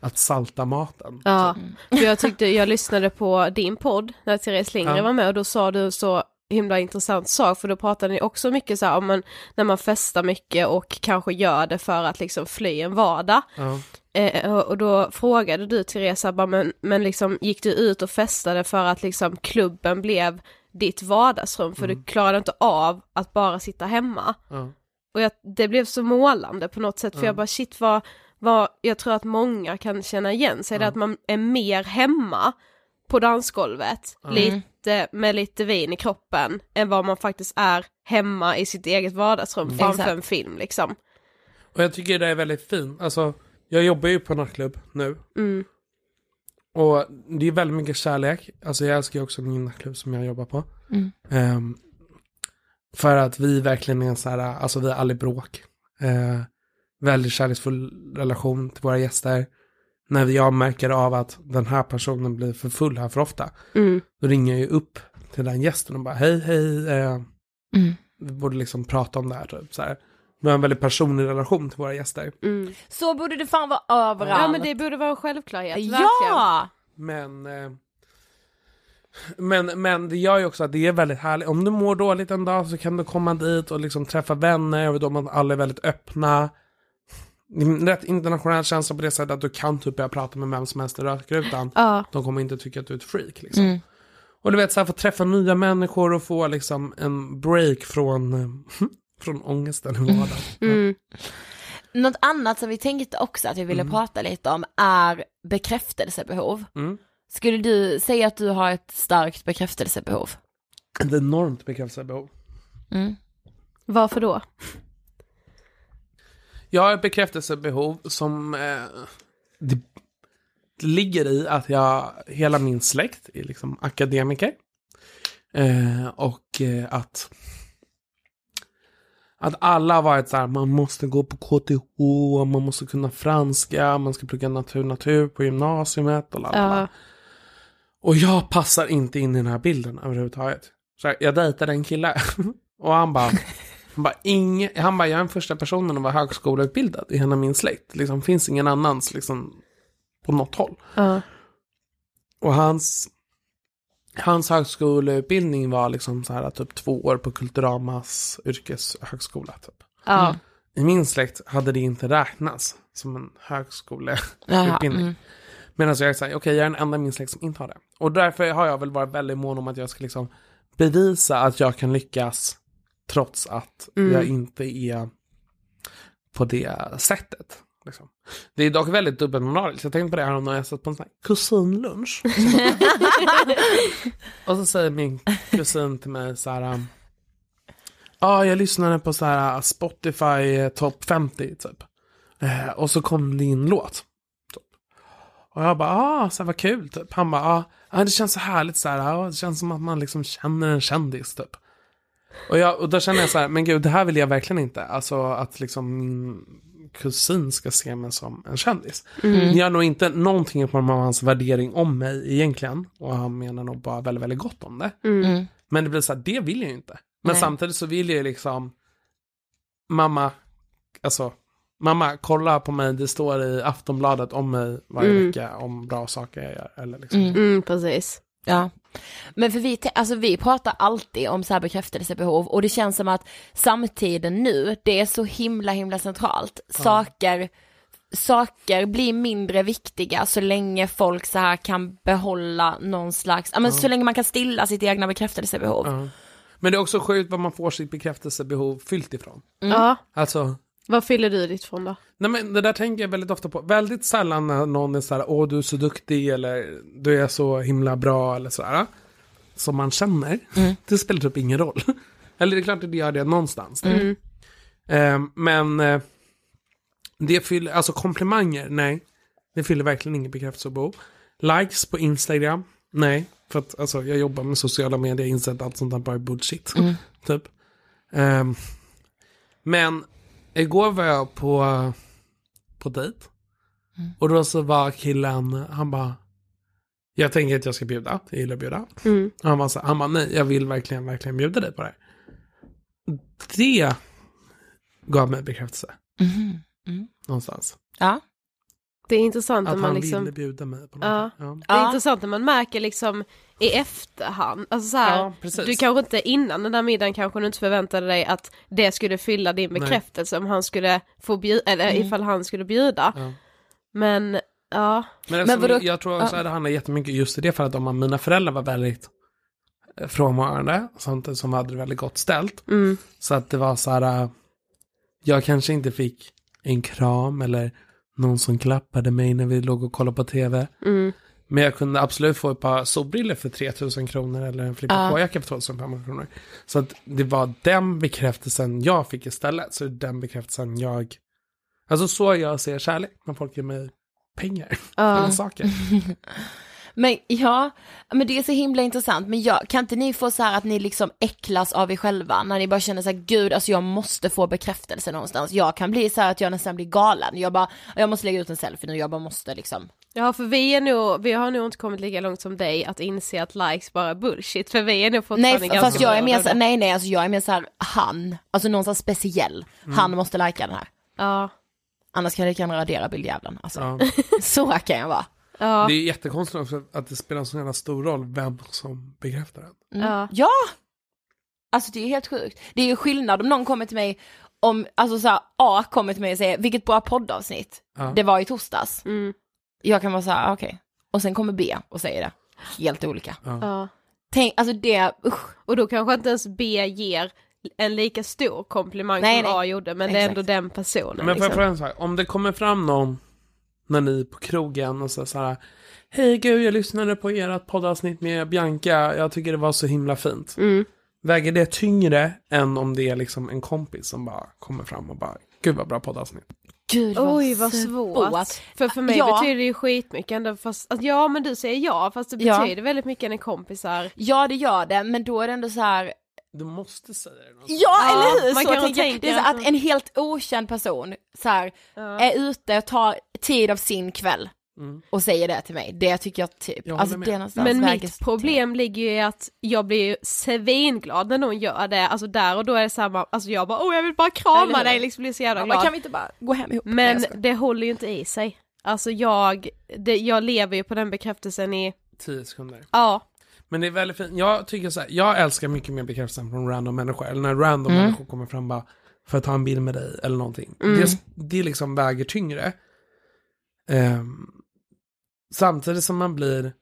att salta maten. Ja, jag tyckte, jag lyssnade på din podd när Therese Lindgren ja. var med och då sa du så himla intressant sak, för då pratade ni också mycket så här om man, när man festar mycket och kanske gör det för att liksom fly en vardag. Ja. Eh, och då frågade du Therese, bara, men, men liksom, gick du ut och festade för att liksom klubben blev ditt vardagsrum, för mm. du klarade inte av att bara sitta hemma. Ja. Och jag, det blev så målande på något sätt, för ja. jag bara shit vad, vad, jag tror att många kan känna igen sig, ja. det att man är mer hemma på dansgolvet, mm. lite, med lite vin i kroppen, än vad man faktiskt är hemma i sitt eget vardagsrum mm. framför Exakt. en film liksom. Och jag tycker det är väldigt fint. Alltså, jag jobbar ju på nattklubb nu. Mm. Och det är väldigt mycket kärlek. Alltså jag älskar ju också min nattklubb som jag jobbar på. Mm. Um, för att vi verkligen är så här, alltså vi är aldrig bråk. Uh, väldigt kärleksfull relation till våra gäster. När jag märker av att den här personen blir för full här för ofta. Mm. Då ringer jag ju upp till den gästen och bara hej, hej. Eh, mm. Vi borde liksom prata om det här. Typ, så här. Vi har en väldigt personlig relation till våra gäster. Mm. Så borde det fan vara överallt. Ja, men det borde vara en självklarhet. Ja! Men, eh, men, men det gör ju också att det är väldigt härligt. Om du mår dåligt en dag så kan du komma dit och liksom träffa vänner. Och de alla är väldigt öppna. Rätt internationell känsla på det sättet att du kan typ börja prata med vem som helst i rökrutan. Ja. De kommer inte tycka att du är ett freak liksom. Mm. Och du vet så här, få träffa nya människor och få liksom en break från från ångesten i vardagen. Mm. Ja. Något annat som vi tänkte också att vi ville mm. prata lite om är bekräftelsebehov. Mm. Skulle du säga att du har ett starkt bekräftelsebehov? Ett enormt bekräftelsebehov. Mm. Varför då? Jag har ett bekräftelsebehov som eh, det ligger i att jag, hela min släkt är liksom akademiker. Eh, och eh, att att alla har varit så här, man måste gå på K T H, man måste kunna franska, man ska plugga natur, natur på gymnasiet och lalala. Uh. Och jag passar inte in i den här bilden överhuvudtaget. Så här, jag dejtade en kille och han bara... Han bara, ing, han bara, jag är den första personen att vara högskoleutbildad i hela min släkt. Liksom, finns ingen annans liksom, på något håll. Uh. Och hans, hans högskoleutbildning var liksom så här, typ två år på Kulturamas yrkeshögskola. Typ. Uh. Mm. I min släkt hade det inte räknats som en högskoleutbildning. Mm. Medan jag säger, okej, okay, jag är den enda i min släkt som inte har det. Och därför har jag väl varit väldigt mån om att jag ska liksom, bevisa att jag kan lyckas trots att mm. jag inte är på det sättet. Liksom. Det är dock väldigt dubbelmoraliskt. Jag tänkte på det här om när jag satt på en sån här kusinlunch. Och så säger min kusin till mig så här. Ja, ah, jag lyssnade på så här Spotify topp femtio typ. Eh, och så kom din låt. Typ. Och jag bara, ah, så här, vad kul typ. Han bara, ah, det känns så härligt så här. Ah, det känns som att man liksom känner en kändis typ. Och, jag, och då känner jag så här, men gud, det här vill jag verkligen inte. Alltså att liksom min kusin ska se mig som en kändis. Mm. Jag har nog inte någonting på hans värdering om mig egentligen. Och han menar nog bara väldigt, väldigt gott om det. Mm. Men det blir så här, det vill jag ju inte. Men Nej. samtidigt så vill jag ju liksom, mamma, alltså, mamma, kolla på mig. Det står i Aftonbladet om mig varje mm. vecka om bra saker jag gör. Eller liksom. mm. Mm, precis. Ja, men för vi, alltså vi pratar alltid om så här bekräftelsebehov, och det känns som att samtiden nu, det är så himla himla centralt. Saker, ja. saker blir mindre viktiga så länge folk så här kan behålla någon slags, ja, men ja. så länge man kan stilla sitt egna bekräftelsebehov. Ja. Men det är också sjukt vad man får sitt bekräftelsebehov fyllt ifrån. Mm. Ja. Alltså, vad fyller du ditt från då? Nej, men det där tänker jag väldigt ofta på. Väldigt sällan när någon är så här, åh, du är så duktig, eller du är så himla bra, eller sådär. Som man känner. Mm. Det spelar typ ingen roll. Eller det är klart att det gör det någonstans. Mm. Eh, men eh, det fyller, alltså komplimanger, nej. Det fyller verkligen ingen bekräftelsebehov. Likes på Instagram, nej. För att alltså, jag jobbar med sociala medier, insett allt sånt där bara bullshit. Mm. typ. Eh, men igår var jag på på dejt. Mm. Och då så var killen, han bara, jag tänker att jag ska bjuda, jag gillar att bjuda. Mm. Han bara, så, han bara, nej, jag vill verkligen, verkligen bjuda dig på det. Det gav mig bekräftelse. Mm. Mm. Någonstans. Ja. Det är intressant att när man liksom bjuda mig på något. Ja. Ja. Det är ja. intressant när man märker liksom i efterhand. Alltså så här, ja, du kanske inte innan den där middagen kanske du inte förväntade dig att det skulle fylla din bekräftelse. Nej. Om han skulle få bjuda, eller mm. ifall han skulle bjuda. Ja. Men ja. Men, alltså, men vadå, jag tror också ja. att det handlar jättemycket just i det för att om mina föräldrar var väldigt frånvarande, sånt som hade det väldigt gott ställt. Mm. Så att det var så här, jag kanske inte fick en kram eller någon som klappade mig när vi låg och kollade på tv. Mm. Men jag kunde absolut få ett par solbriller för tre tusen kronor eller en flippa påjacka för tolv tusen femhundra kronor. Så att det var den bekräftelsen jag fick istället. Så den bekräftelsen jag... Alltså så jag ser kärlek när folk ger mig pengar. Uh. Eller saker. Men ja, men det är så himla intressant. Men jag, kan inte ni få så här att ni liksom äcklas av er själva när ni bara känner så här, gud, alltså jag måste få bekräftelse någonstans. Jag kan bli så här att jag nästan blir galen. Jag bara, jag måste lägga ut en selfie nu, jag bara måste liksom. Ja, för vi är nog, vi har nog inte kommit lika långt som dig att inse att likes bara är bullshit. För vi är nog fortfarande nej, fast jag är mer så, nej, nej, alltså jag är mer så här, han, alltså någonstans speciell. Mm. Han måste lika den här. Ja. Annars kan jag kan radera bildjävlan. Alltså. Ja. Så kan jag vara. Ja. Det är jättekonstigt också att det spelar en sån jävla stor roll vem som bekräftar det. Mm. Ja. Ja! Alltså det är helt sjukt. Det är ju skillnad om någon kommer till mig om, alltså såhär, A kommer till mig och säger vilket bra poddavsnitt. Ja. Det var i torsdags. Mm. Jag kan vara såhär, okej. Okay. Och sen kommer B och säger det. Helt olika. Ja. Ja. Tänk, alltså det, usch. Och då kanske inte ens B ger en lika stor komplimang nej, som nej. A gjorde, men exakt. Det är ändå den personen. Men för liksom. en sak, om det kommer fram någon när ni är på krogen och så, så här, hej gud, jag lyssnade på ert poddavsnitt med Bianca, jag tycker det var så himla fint. Mm. Väger det tyngre än om det är liksom en kompis som bara kommer fram och bara, gud vad bra poddavsnitt. Gud, vad Oj, vad svårt. svårt. För, för mig ja. betyder det ju skitmycket. Ändå fast, alltså, ja, men du säger ja, fast det betyder ja. väldigt mycket än kompisar. Ja, det gör det, men då är det ändå så här... Du måste säga det. Ja, ja, eller hur? Man så kan tänka. tänka. Det är så att en helt okänd person så här, ja. är ute och tar tid av sin kväll mm. och säger det till mig. Det tycker jag typ. Jag alltså, det men mitt problem till. ligger ju i att jag blir svinglad när någon gör det. Alltså där och då är det samma. Alltså jag bara, åh jag vill bara krama dig. Liksom blir så jävla ja, glad. Kan vi inte bara gå hem ihop? Men Nej, det håller ju inte i sig. Alltså jag, det, jag lever ju på den bekräftelsen i... Tio sekunder. Ja. Men det är väldigt fint. Jag tycker så här, jag älskar mycket mer bekräftelsen från random människor. Eller när random mm. människor kommer fram bara för att ta en bild med dig eller någonting. Mm. Det, det liksom väger tyngre. Um, samtidigt som man blir...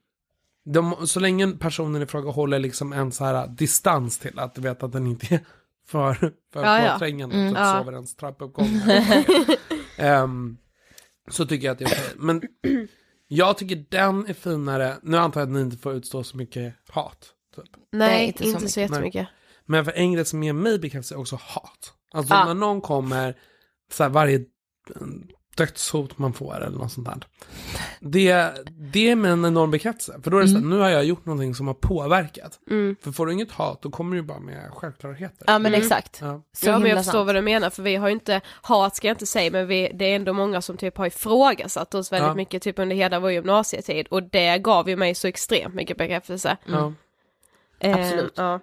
De, så länge personen i fråga håller liksom en så här distans till att du vet att den inte är för, för ja, påträngande. Ja. Mm, typ ja. sover ens trappuppgång. um, så tycker jag att det är okej. Men... Jag tycker den är finare. Nu antar jag att ni inte får utstå så mycket hat. Typ. Nej, Nej, inte så, inte mycket. så jättemycket. Nej. Men för en grej som ger mig bekräftelse är också hat. Alltså ah. när någon kommer, så här, varje dödshot man får eller något sånt där. Det, det är en enorm bekräftelse. För då är det mm. så här, nu har jag gjort någonting som har påverkat. Mm. För får du inget hat, då kommer du bara med självklarheter. Ja, men mm. exakt. Ja, så ja men jag förstår sant. vad du menar. För vi har ju inte, hat ska jag inte säga, men vi, det är ändå många som typ har ifrågasatt oss väldigt ja. mycket typ under hela vår gymnasietid. Och det gav ju mig så extremt mycket bekräftelse. Mm. Mm. Absolut. Eh, ja.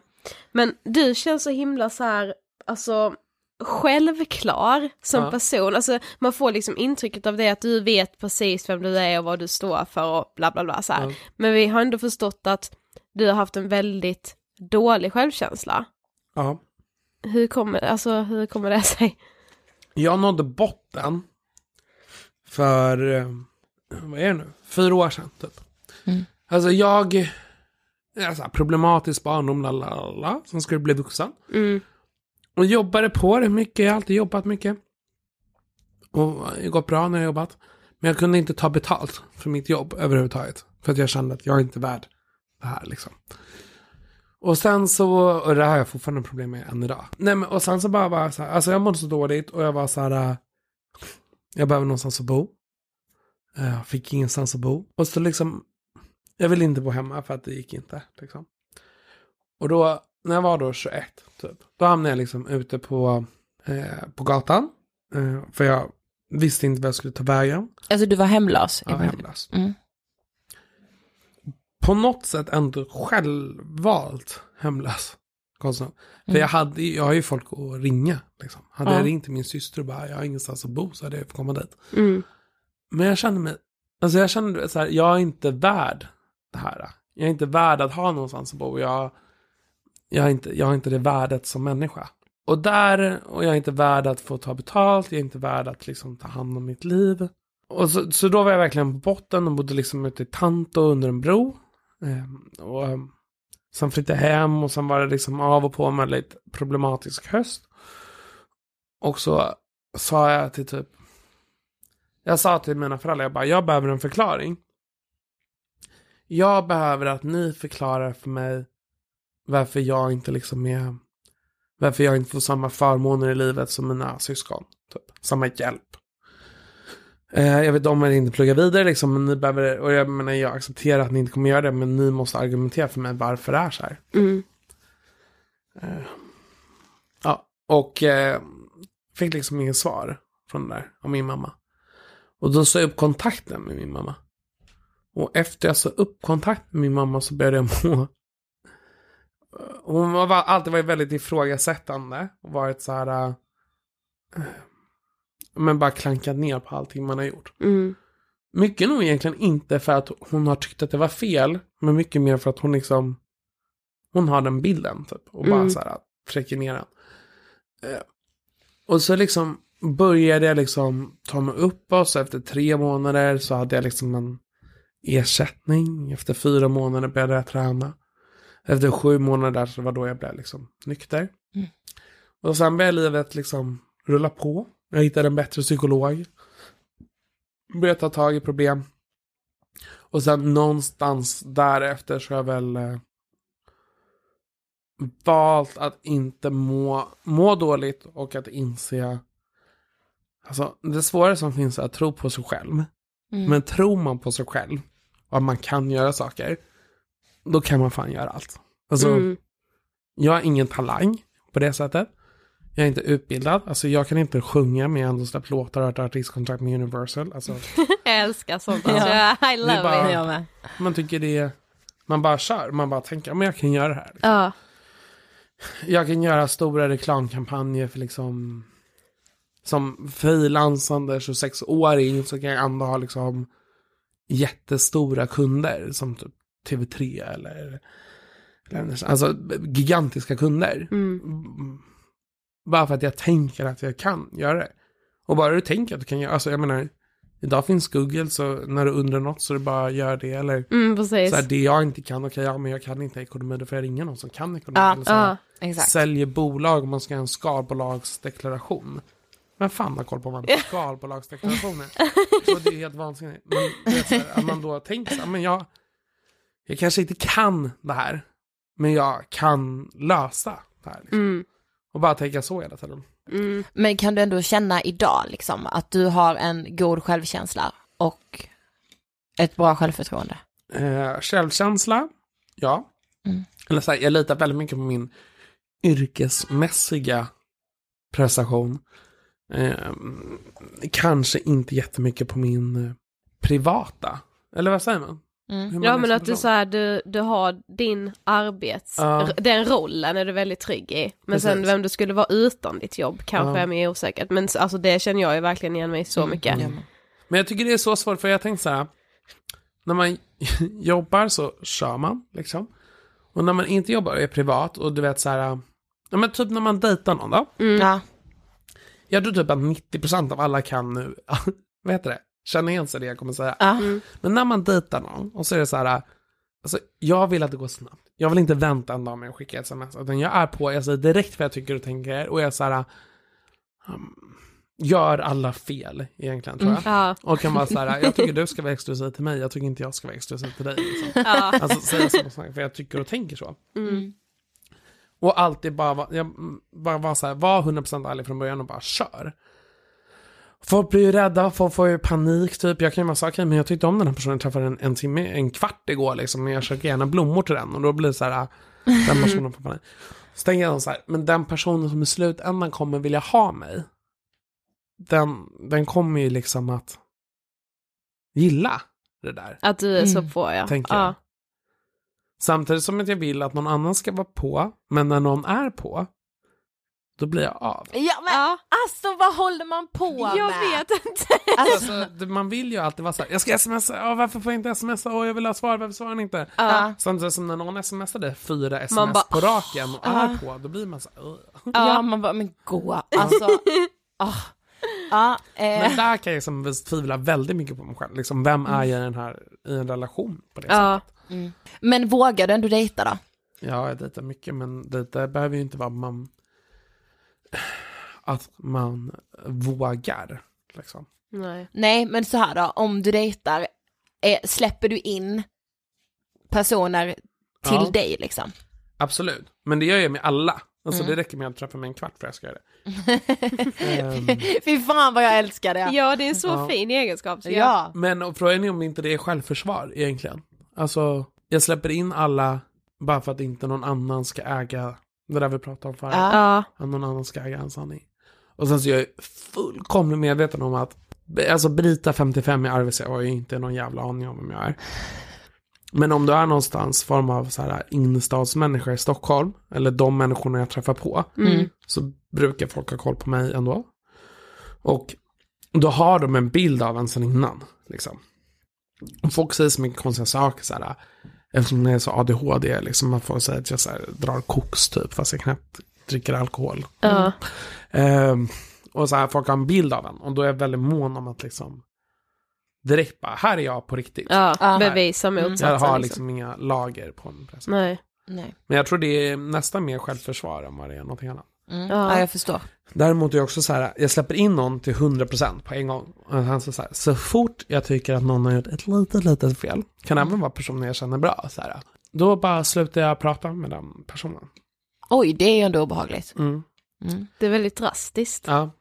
Men du känns så himla så här, alltså... självklar som ja. person. Alltså man får liksom intrycket av det att du vet precis vem du är och vad du står för och bla bla bla så här. Ja. Men vi har ändå förstått att du har haft en väldigt dålig självkänsla. Ja. Hur kommer, alltså, hur kommer det sig? Jag nådde botten för vad är det nu? Fyra år sedan typ. Mm. Alltså jag alltså, problematisk barndom la la la som skulle bli vuxen. Mm. Och jobbade på det mycket, jag har alltid jobbat mycket. Och det gått bra när jag jobbat. Men jag kunde inte ta betalt för mitt jobb överhuvudtaget. För att jag kände att jag är inte värd det här liksom. Och sen så, och det här har jag fortfarande problem med än idag. Nej men, och sen så bara var så här, alltså jag mådde så dåligt och jag var så här, jag behöver någonstans att bo. Jag fick ingenstans att bo. Och så liksom, jag ville inte bo hemma för att det gick inte liksom. Och då, när jag var då tjugoett typ, då hamnade jag liksom ute på, eh, på gatan. Eh, för jag visste inte vad jag skulle ta vägen. Alltså du var hemlös? Ja, hemlös. Mm. På något sätt ändå självvalt hemlös. Konstant. För mm. jag, hade, jag har ju folk att ringa. Liksom. Hade ja. jag ringt till min syster och bara, jag har ingenstans att bo så hade jag fått komma dit. Mm. Men jag kände mig, alltså jag kände så här, jag är inte värd det här. jag är inte värd att ha någonstans att bo. Jag, jag, är inte, jag har inte det värdet som människa. Och där, och jag är inte värd att få ta betalt. Jag är inte värd att liksom ta hand om mitt liv. Och så, så då var jag verkligen på botten och bodde liksom ute i Tanto under en bro. Eh, och eh, sen flyttade jag hem och sen var det liksom av och på med lite problematisk höst. Och så sa jag till typ, jag sa till mina föräldrar, jag bara, jag behöver en förklaring. Jag behöver att ni förklarar för mig varför jag inte liksom är, varför jag inte får samma förmåner i livet som mina syskon. Typ. Samma hjälp. Eh, jag vet, de vill inte plugga vidare liksom, men ni behöver, och jag menar, jag accepterar att ni inte kommer göra det, men ni måste argumentera för mig varför det är så här. Mm. Eh, ja, och eh, fick liksom ingen svar från det där av min mamma. Och då sa jag upp kontakten med min mamma. Och efter jag sa upp kontakt med min mamma så började jag må. Hon har alltid varit väldigt ifrågasättande. Och varit så här... Äh, men bara klankat ner på allting man har gjort. Mm. Mycket nog egentligen inte för att hon har tyckt att det var fel. Men mycket mer för att hon liksom... Hon har den bilden typ. Och bara mm. så här fräcker ner den. Äh, och så liksom... Började jag liksom ta mig upp och så efter tre månader så hade jag liksom en ersättning. Efter fyra månader började jag träna. Efter sju månader så var då jag blev liksom nykter. Mm. Och sen började livet liksom rulla på. Jag hittade en bättre psykolog. Började ta tag i problem. Och sen någonstans därefter så har jag väl eh, valt att inte må, må dåligt och att inse... Alltså, det svåra som finns är att tro på sig själv. Mm. Men tror man på sig själv och att man kan göra saker, då kan man fan göra allt. Alltså, mm. jag har ingen talang på det sättet. Jag är inte utbildad. Alltså, jag kan inte sjunga, men jag har ändå släppt låtar och ett artistkontrakt med Universal. Alltså, jag älskar sånt. Alltså, yeah, I love bara, it. Man tycker det är... Man bara kör. Man bara tänker, men jag kan göra det här. Liksom. Uh. Jag kan göra stora reklamkampanjer för liksom... Som frilansande tjugosex-åring så kan jag ändå ha liksom jättestora kunder som typ T V tre eller, eller alltså gigantiska kunder. Mm. Bara för att jag tänker att jag kan göra det. Och bara du tänker att du kan göra, alltså jag menar, idag finns Google, så när du undrar något så du bara gör det. Eller mm, precis. Så här, det jag inte kan, okej, okay, ja, men jag kan inte ekonomi, då får jag ringa någon som kan ekonomi. Ja, eller så här, ja, exakt. Säljer bolag om man ska ha en skalbolagsdeklaration. Men fan har koll på vad man har skalbolagsdeklarationer. Så det är helt vansinnigt. Men det är så här, att man då tänker så här, men jag, jag kanske inte kan det här. Men jag kan lösa det här. Liksom. Mm. Och bara tänka så hela tiden. Mm. Men kan du ändå känna idag liksom, att du har en god självkänsla och ett bra självförtroende? Eh, självkänsla, ja. Mm. Eller så här, jag litar väldigt mycket på min yrkesmässiga prestation. Eh, kanske inte jättemycket på min eh, privata, eller vad säger man? Mm. man ja men att du, så här, du, du har din arbets uh. den rollen är du väldigt trygg i, men precis. Sen vem du skulle vara utan ditt jobb kanske uh. är mer osäkert, men alltså, det känner jag ju verkligen igen mig så mycket. Mm. Mm. Men jag tycker det är så svårt, för jag tänker så här, när man jobbar så kör man liksom, och när man inte jobbar är privat, och du vet så här, ja, men typ när man dejtar någon då. Mm. Ja. Jag tror typ att nittio procent av alla kan nu, vad heter det, känna igen sig det jag kommer säga. Mm. Men när man dejtar någon, och så är det så här, alltså, jag vill att det går snabbt. Jag vill inte vänta en dag med att skicka ett sms. Utan jag är på, jag säger direkt vad jag tycker och tänker. Och jag är så här, um, gör alla fel egentligen, tror jag. Mm. Ja. Och kan vara så här, jag tycker du ska vara exklusiv till mig. Jag tycker inte jag ska vara exklusiv till dig. Liksom. Ja. Alltså säga så, för jag tycker och tänker så. Mm. Och alltid bara var, jag bara var så här, var hundra procent ärlig från början och bara kör. Folk blir ju rädda, folk får ju panik typ. Jag kan ju vara så här, okay, men jag tyckte om den här personen, jag träffade en, en timme, en kvart igår liksom, men jag köper gärna blommor till den, och då blir det så här, den personen får panik. Så tänker jag så här, men den personen som i slutändan kommer vilja ha mig, den, den kommer ju liksom att gilla det där. Att du är så på, ja. Tänker jag. Ja. Samtidigt som att jag vill att någon annan ska vara på, men när någon är på, då blir jag av. Ja, men ja. Alltså vad håller man på jag med? Jag vet inte. Alltså, man vill ju alltid vara så här, jag ska smsa, ja, varför får jag inte smsa? Åh, jag vill ha svar, varför svarar ni inte? Ja. Samtidigt som när någon smsade fyra sms ba, på raken och är på, då blir man så här, ja, ja, man bara, men gå. Alltså, ah. Ja, eh. Men där kan jag liksom tvivla väldigt mycket på mig själv. Liksom, vem är jag i, den här, i en relation på det ja. sättet? Mm. Men vågar du ändå dejta då? Ja, jag dejtar mycket, men dejta behöver ju inte vara man, att man vågar. Liksom. Nej. Nej, men så här då. Om du dejtar, eh, släpper du in personer till ja. dig? Liksom? Absolut, men det gör jag med alla. Alltså mm. det räcker med att träffa mig en kvart för jag ska göra det. um... Fy fan vad jag älskar det. Ja, det är så ja. fin egenskap. Ja. Ja. Men frågan är om det inte det är självförsvar egentligen. Alltså, jag släpper in alla bara för att inte någon annan ska äga det där vi pratade om förut. Ja. Att någon annan ska äga en sanning. Och sen så är jag fullkomligt medveten om att alltså Brita femtiofem i R V C har ju inte någon jävla aning om vem jag är. Men om du är någonstans form av så här innerstadsmänniskor i Stockholm eller de människorna jag träffar på mm. så brukar folk ha koll på mig ändå. Och då har de en bild av en sen innan. Liksom. Och folk säger så mycket konstiga saker så här, eftersom det är så A D H D liksom, man får säga att jag så här, drar koks typ fast jag knappt dricker alkohol. Mm. Mm. Och så här, folk har en bild av en och då är jag väldigt mån om att liksom direkt bara, här är jag på riktigt. Ja, bevisa mig uppsatsen. Jag har liksom, liksom inga lager på en present. Nej, nej. Men jag tror det är nästan mer självförsvar än vad det är någonting annat. Mm. Ja, ja, jag förstår. Däremot är jag också så här, jag släpper in någon till hundra procent på en gång. Han så, så, här, så fort jag tycker att någon har gjort ett litet, litet fel, kan mm. även vara personen jag känner bra, så här, då bara slutar jag prata med den personen. Oj, det är ju ändå obehagligt. Mm. Mm. Det är väldigt drastiskt. Ja,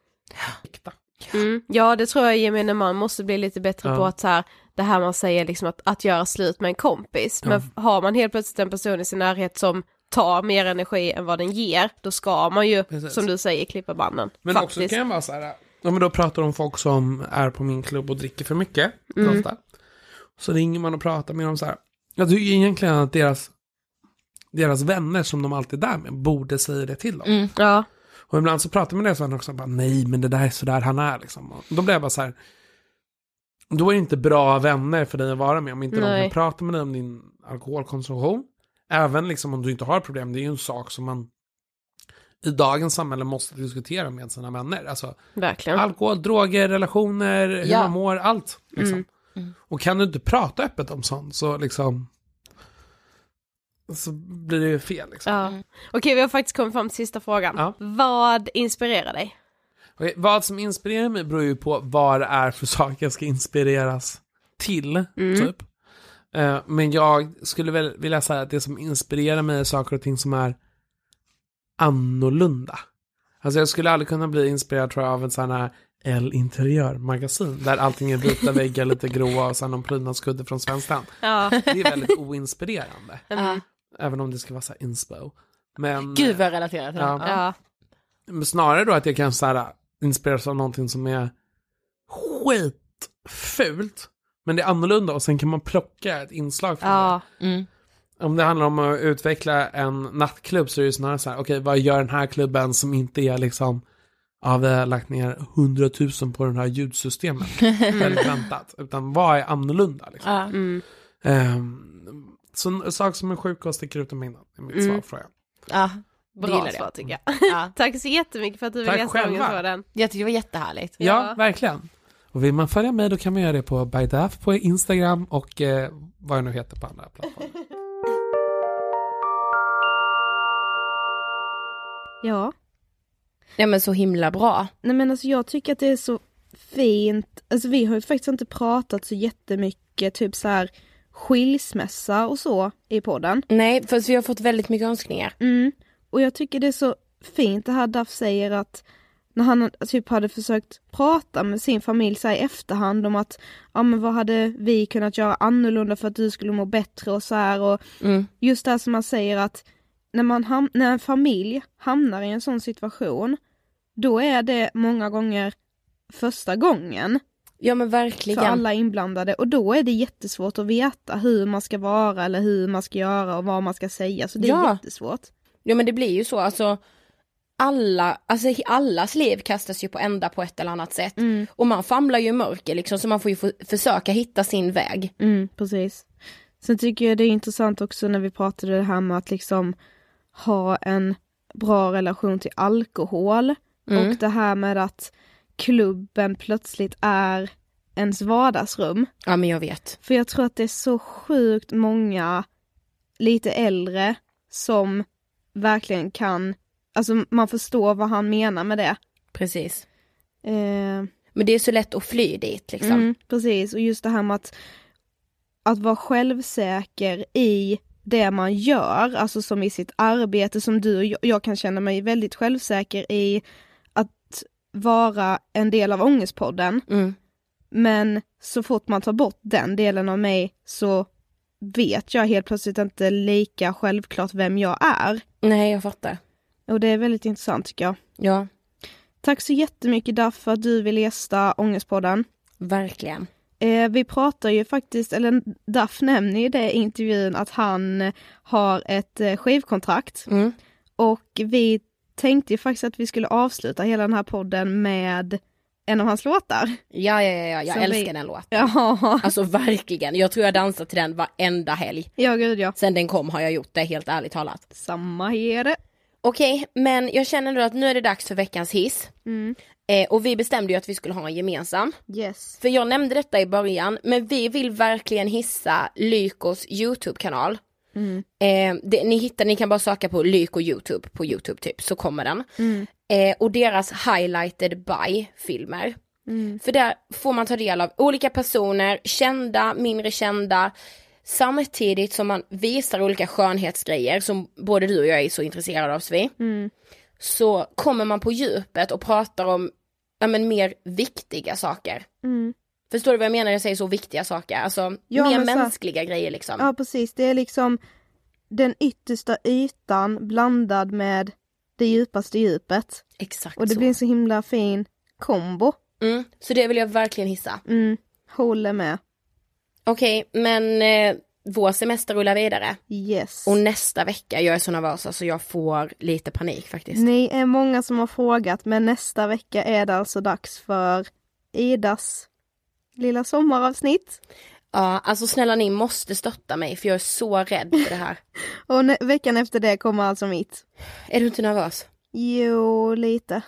riktigt. Mm. Ja, det tror jag gemene man måste bli lite bättre ja. på att så här, det här man säger liksom att, att göra slut med en kompis ja. men har man helt plötsligt en person i sin närhet som tar mer energi än vad den ger, då ska man ju, precis, som du säger, klippa banden. Men faktiskt också kan jag vara så här, ja, men då pratar de om folk som är på min klubb och dricker för mycket mm. ofta. Så ringer man och pratar med dem så här, jag tycker egentligen att deras deras vänner som de alltid är där med borde säga det till dem. Mm. Ja. Och ibland så pratar man det så han också bara, nej men det där är så där han är liksom. Och då blir jag bara så här, då är det inte bra vänner för dig att vara med om inte nej. de kan prata med dig om din alkoholkonsumtion. Även liksom om du inte har problem, det är ju en sak som man i dagens samhälle måste diskutera med sina vänner. Alltså, verkligen. Alkohol, droger, relationer, hur ja. man mår, allt. Liksom. Mm. Mm. Och kan du inte prata öppet om sånt så liksom, så blir det ju fel liksom. Ja. Okej, vi har faktiskt kommit fram till sista frågan. Ja. Vad inspirerar dig? Okej, vad som inspirerar mig beror ju på vad det är för saker jag ska inspireras till. Mm. Typ. Eh, men jag skulle väl vilja säga att det som inspirerar mig är saker och ting som är annorlunda. Alltså jag skulle aldrig kunna bli inspirerad tror jag, av en sån här L-interiörmagasin där allting är vita väggar, lite gråa och sen någon prydnadskudde från Svenskan. Ja. Det är väldigt oinspirerande. Mm. Även om det ska vara så här inspo. Men, gud vad relaterat. Ja. Ja. Men snarare då att jag kan så här, inspireras av någonting som är skitfult men det är annorlunda och sen kan man plocka ett inslag från ja. det. Mm. Om det handlar om att utveckla en nattklubb så är det ju snarare så här, okej, okay, vad gör den här klubben som inte är liksom, ja, vi har lagt ner hundratusen på den här ljudsystemen väldigt väntat, utan vad är annorlunda liksom. Ja, mm. um, så en sak som är sjuk och sticker ut om innan är mitt mm. svar från jag. Ja, bra svar tycker jag. Ja. Tack så jättemycket för att du ville läsa ångestpodden. Jag tycker det var jättehärligt. Ja, ja, verkligen. Och vill man följa mig då kan man göra det på by Daff på Instagram och eh, vad jag nu heter på andra plattformar. Ja. Ja, men så himla bra. Nej, men alltså jag tycker att det är så fint. Alltså vi har ju faktiskt inte pratat så jättemycket typ så här skilsmässa och så i podden. Nej, för vi har fått väldigt mycket önskningar. Mm. Och jag tycker det är så fint det här Daff säger att när han typ hade försökt prata med sin familj så här i efterhand om att ja, men vad hade vi kunnat göra annorlunda för att du skulle må bättre och så här och mm. just det som man säger att När, man ham- när en familj hamnar i en sån situation, då är det många gånger första gången. Ja, men verkligen. För alla inblandade. Och då är det jättesvårt att veta hur man ska vara eller hur man ska göra och vad man ska säga. Så det är ja. jättesvårt. Ja, men det blir ju så. Alltså, alla, alltså allas liv kastas ju på ända på ett eller annat sätt. Mm. Och man famlar ju mörker liksom, så man får ju f- försöka hitta sin väg. Mm, precis. Sen tycker jag det är intressant också när vi pratade det här med att liksom ha en bra relation till alkohol. Mm. Och det här med att klubben plötsligt är ens vardagsrum. Ja, men jag vet. För jag tror att det är så sjukt många lite äldre som verkligen kan, alltså man förstår vad han menar med det. Precis. Eh. Men det är så lätt att fly dit liksom. Mm, precis, och just det här med att, att vara självsäker i det man gör, alltså som i sitt arbete, som du och jag, jag kan känna mig väldigt självsäker i att vara en del av Ångestpodden. Mm. Men så fort man tar bort den delen av mig så vet jag helt plötsligt inte lika självklart vem jag är. Nej, jag fattar. Och det är väldigt intressant tycker jag. Ja. Tack så jättemycket Daff för att du vill gästa Ångestpodden. Verkligen. Eh, vi pratar ju faktiskt, eller Daff nämner ju det i intervjun att han har ett eh, skivkontrakt. Mm. Och vi tänkte ju faktiskt att vi skulle avsluta hela den här podden med en av hans låtar. Ja, ja, ja, jag som älskar vi... den låten. Ja. Alltså verkligen, jag tror jag dansar till den varenda helg. Ja, gud ja. Sen den kom har jag gjort det, helt ärligt talat. Samma är det. Okej, men jag känner nu att nu är det dags för veckans hiss. Mm. Eh, och vi bestämde ju att vi skulle ha en gemensam. Yes. För jag nämnde detta i början, men vi vill verkligen hissa Lykos YouTube-kanal. Mm. Eh, det, ni, hittar, ni kan bara söka på Lyko YouTube på YouTube typ, så kommer den. Mm. Eh, och deras highlighted by-filmer. Mm. För där får man ta del av olika personer, kända, mindre kända, samtidigt som man visar olika skönhetsgrejer som både du och jag är så intresserade av, Svi. Mm. Så kommer man på djupet och pratar om ja, men, mer viktiga saker. Mm. Förstår du vad jag menar när jag säger så viktiga saker? Alltså ja, mer men, mänskliga så... grejer liksom. Ja, precis. Det är liksom den yttersta ytan blandad med det djupaste djupet. Exakt. Och det så. Blir en så himla fin kombo. Mm. Så det vill jag verkligen hissa. Mm. Håller med. Okej, men eh, vår semester rullar vidare. Yes. Och nästa vecka, jag är så nervös så alltså jag får lite panik faktiskt. Ni är många som har frågat, men nästa vecka är det alltså dags för Idas lilla sommaravsnitt. Ja, alltså snälla ni måste stötta mig för jag är så rädd för det här. Och ne- veckan efter det kommer alltså mitt. Är du inte nervös? Jo, lite.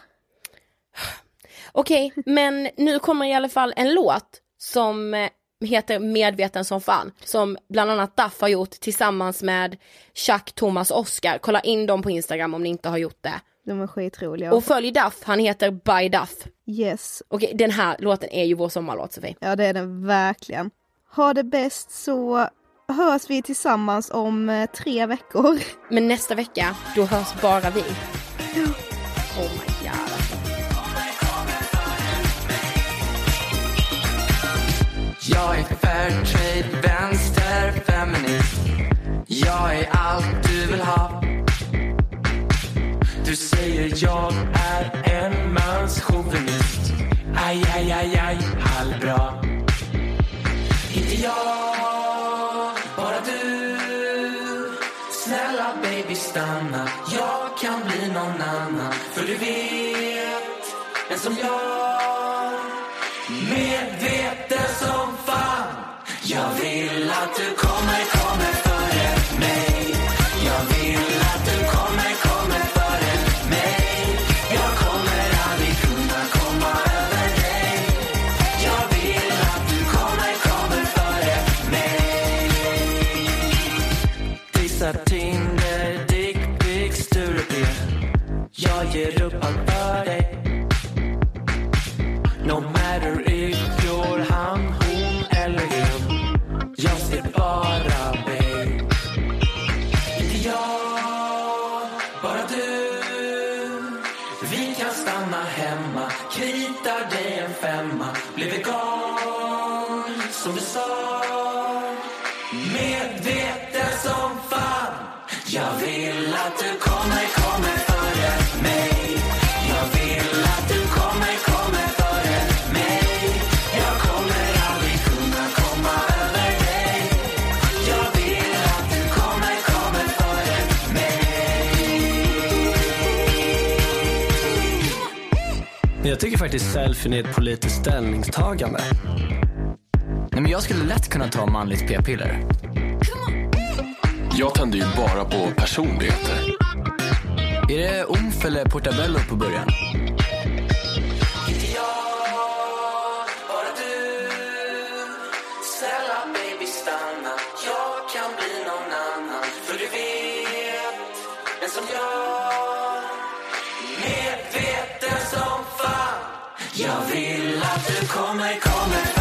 Okej, men nu kommer i alla fall en låt som heter Medveten som fan, som bland annat Daff har gjort tillsammans med Chuck, Thomas Oscar. Kolla in dem på Instagram om ni inte har gjort det. De är skitroliga. Och följ Daff, han heter By Daff. Yes. Okej, den här låten är ju vår sommarlåt, Sofie. Ja, det är den verkligen. Ha det bäst, så hörs vi tillsammans om tre veckor. Men nästa vecka, då hörs bara vi. Oh my god. Jag är fairtrade, vänster, feminist. Jag är allt du vill ha. Du säger jag är en manschauvinist. Aj, aj, aj, aj, halvbra. Inte jag, bara du. Snälla baby stanna, jag kan bli någon annan. För du vet, en som jag. Medveten som fan. Jag vill att du kommer, kommer före mig. Jag vill att du kommer, kommer före mig. Jag kommer aldrig kunna komma över dig. Jag vill att du kommer, kommer före mig. Dissa Tinder, dick, dick, sturby. Jag ger upp allt för dig. No matter if you're han, hon eller hon. Jag ser bara babe. Inte jag, bara du. Vi kan stanna hemma, kritar dig en femma. Blir vegan, som du sa. Medveten som fan. Jag vill att du kommer, kommer före mig. Jag vill att du kommer, kommer före mig. Men jag tycker faktiskt selfien är ett politiskt ställningstagande. Nej, men jag skulle lätt kunna ta manligt p-piller. Jag tänder ju bara på personligheter. Är det omf eller portabello på början? Kommer, kommer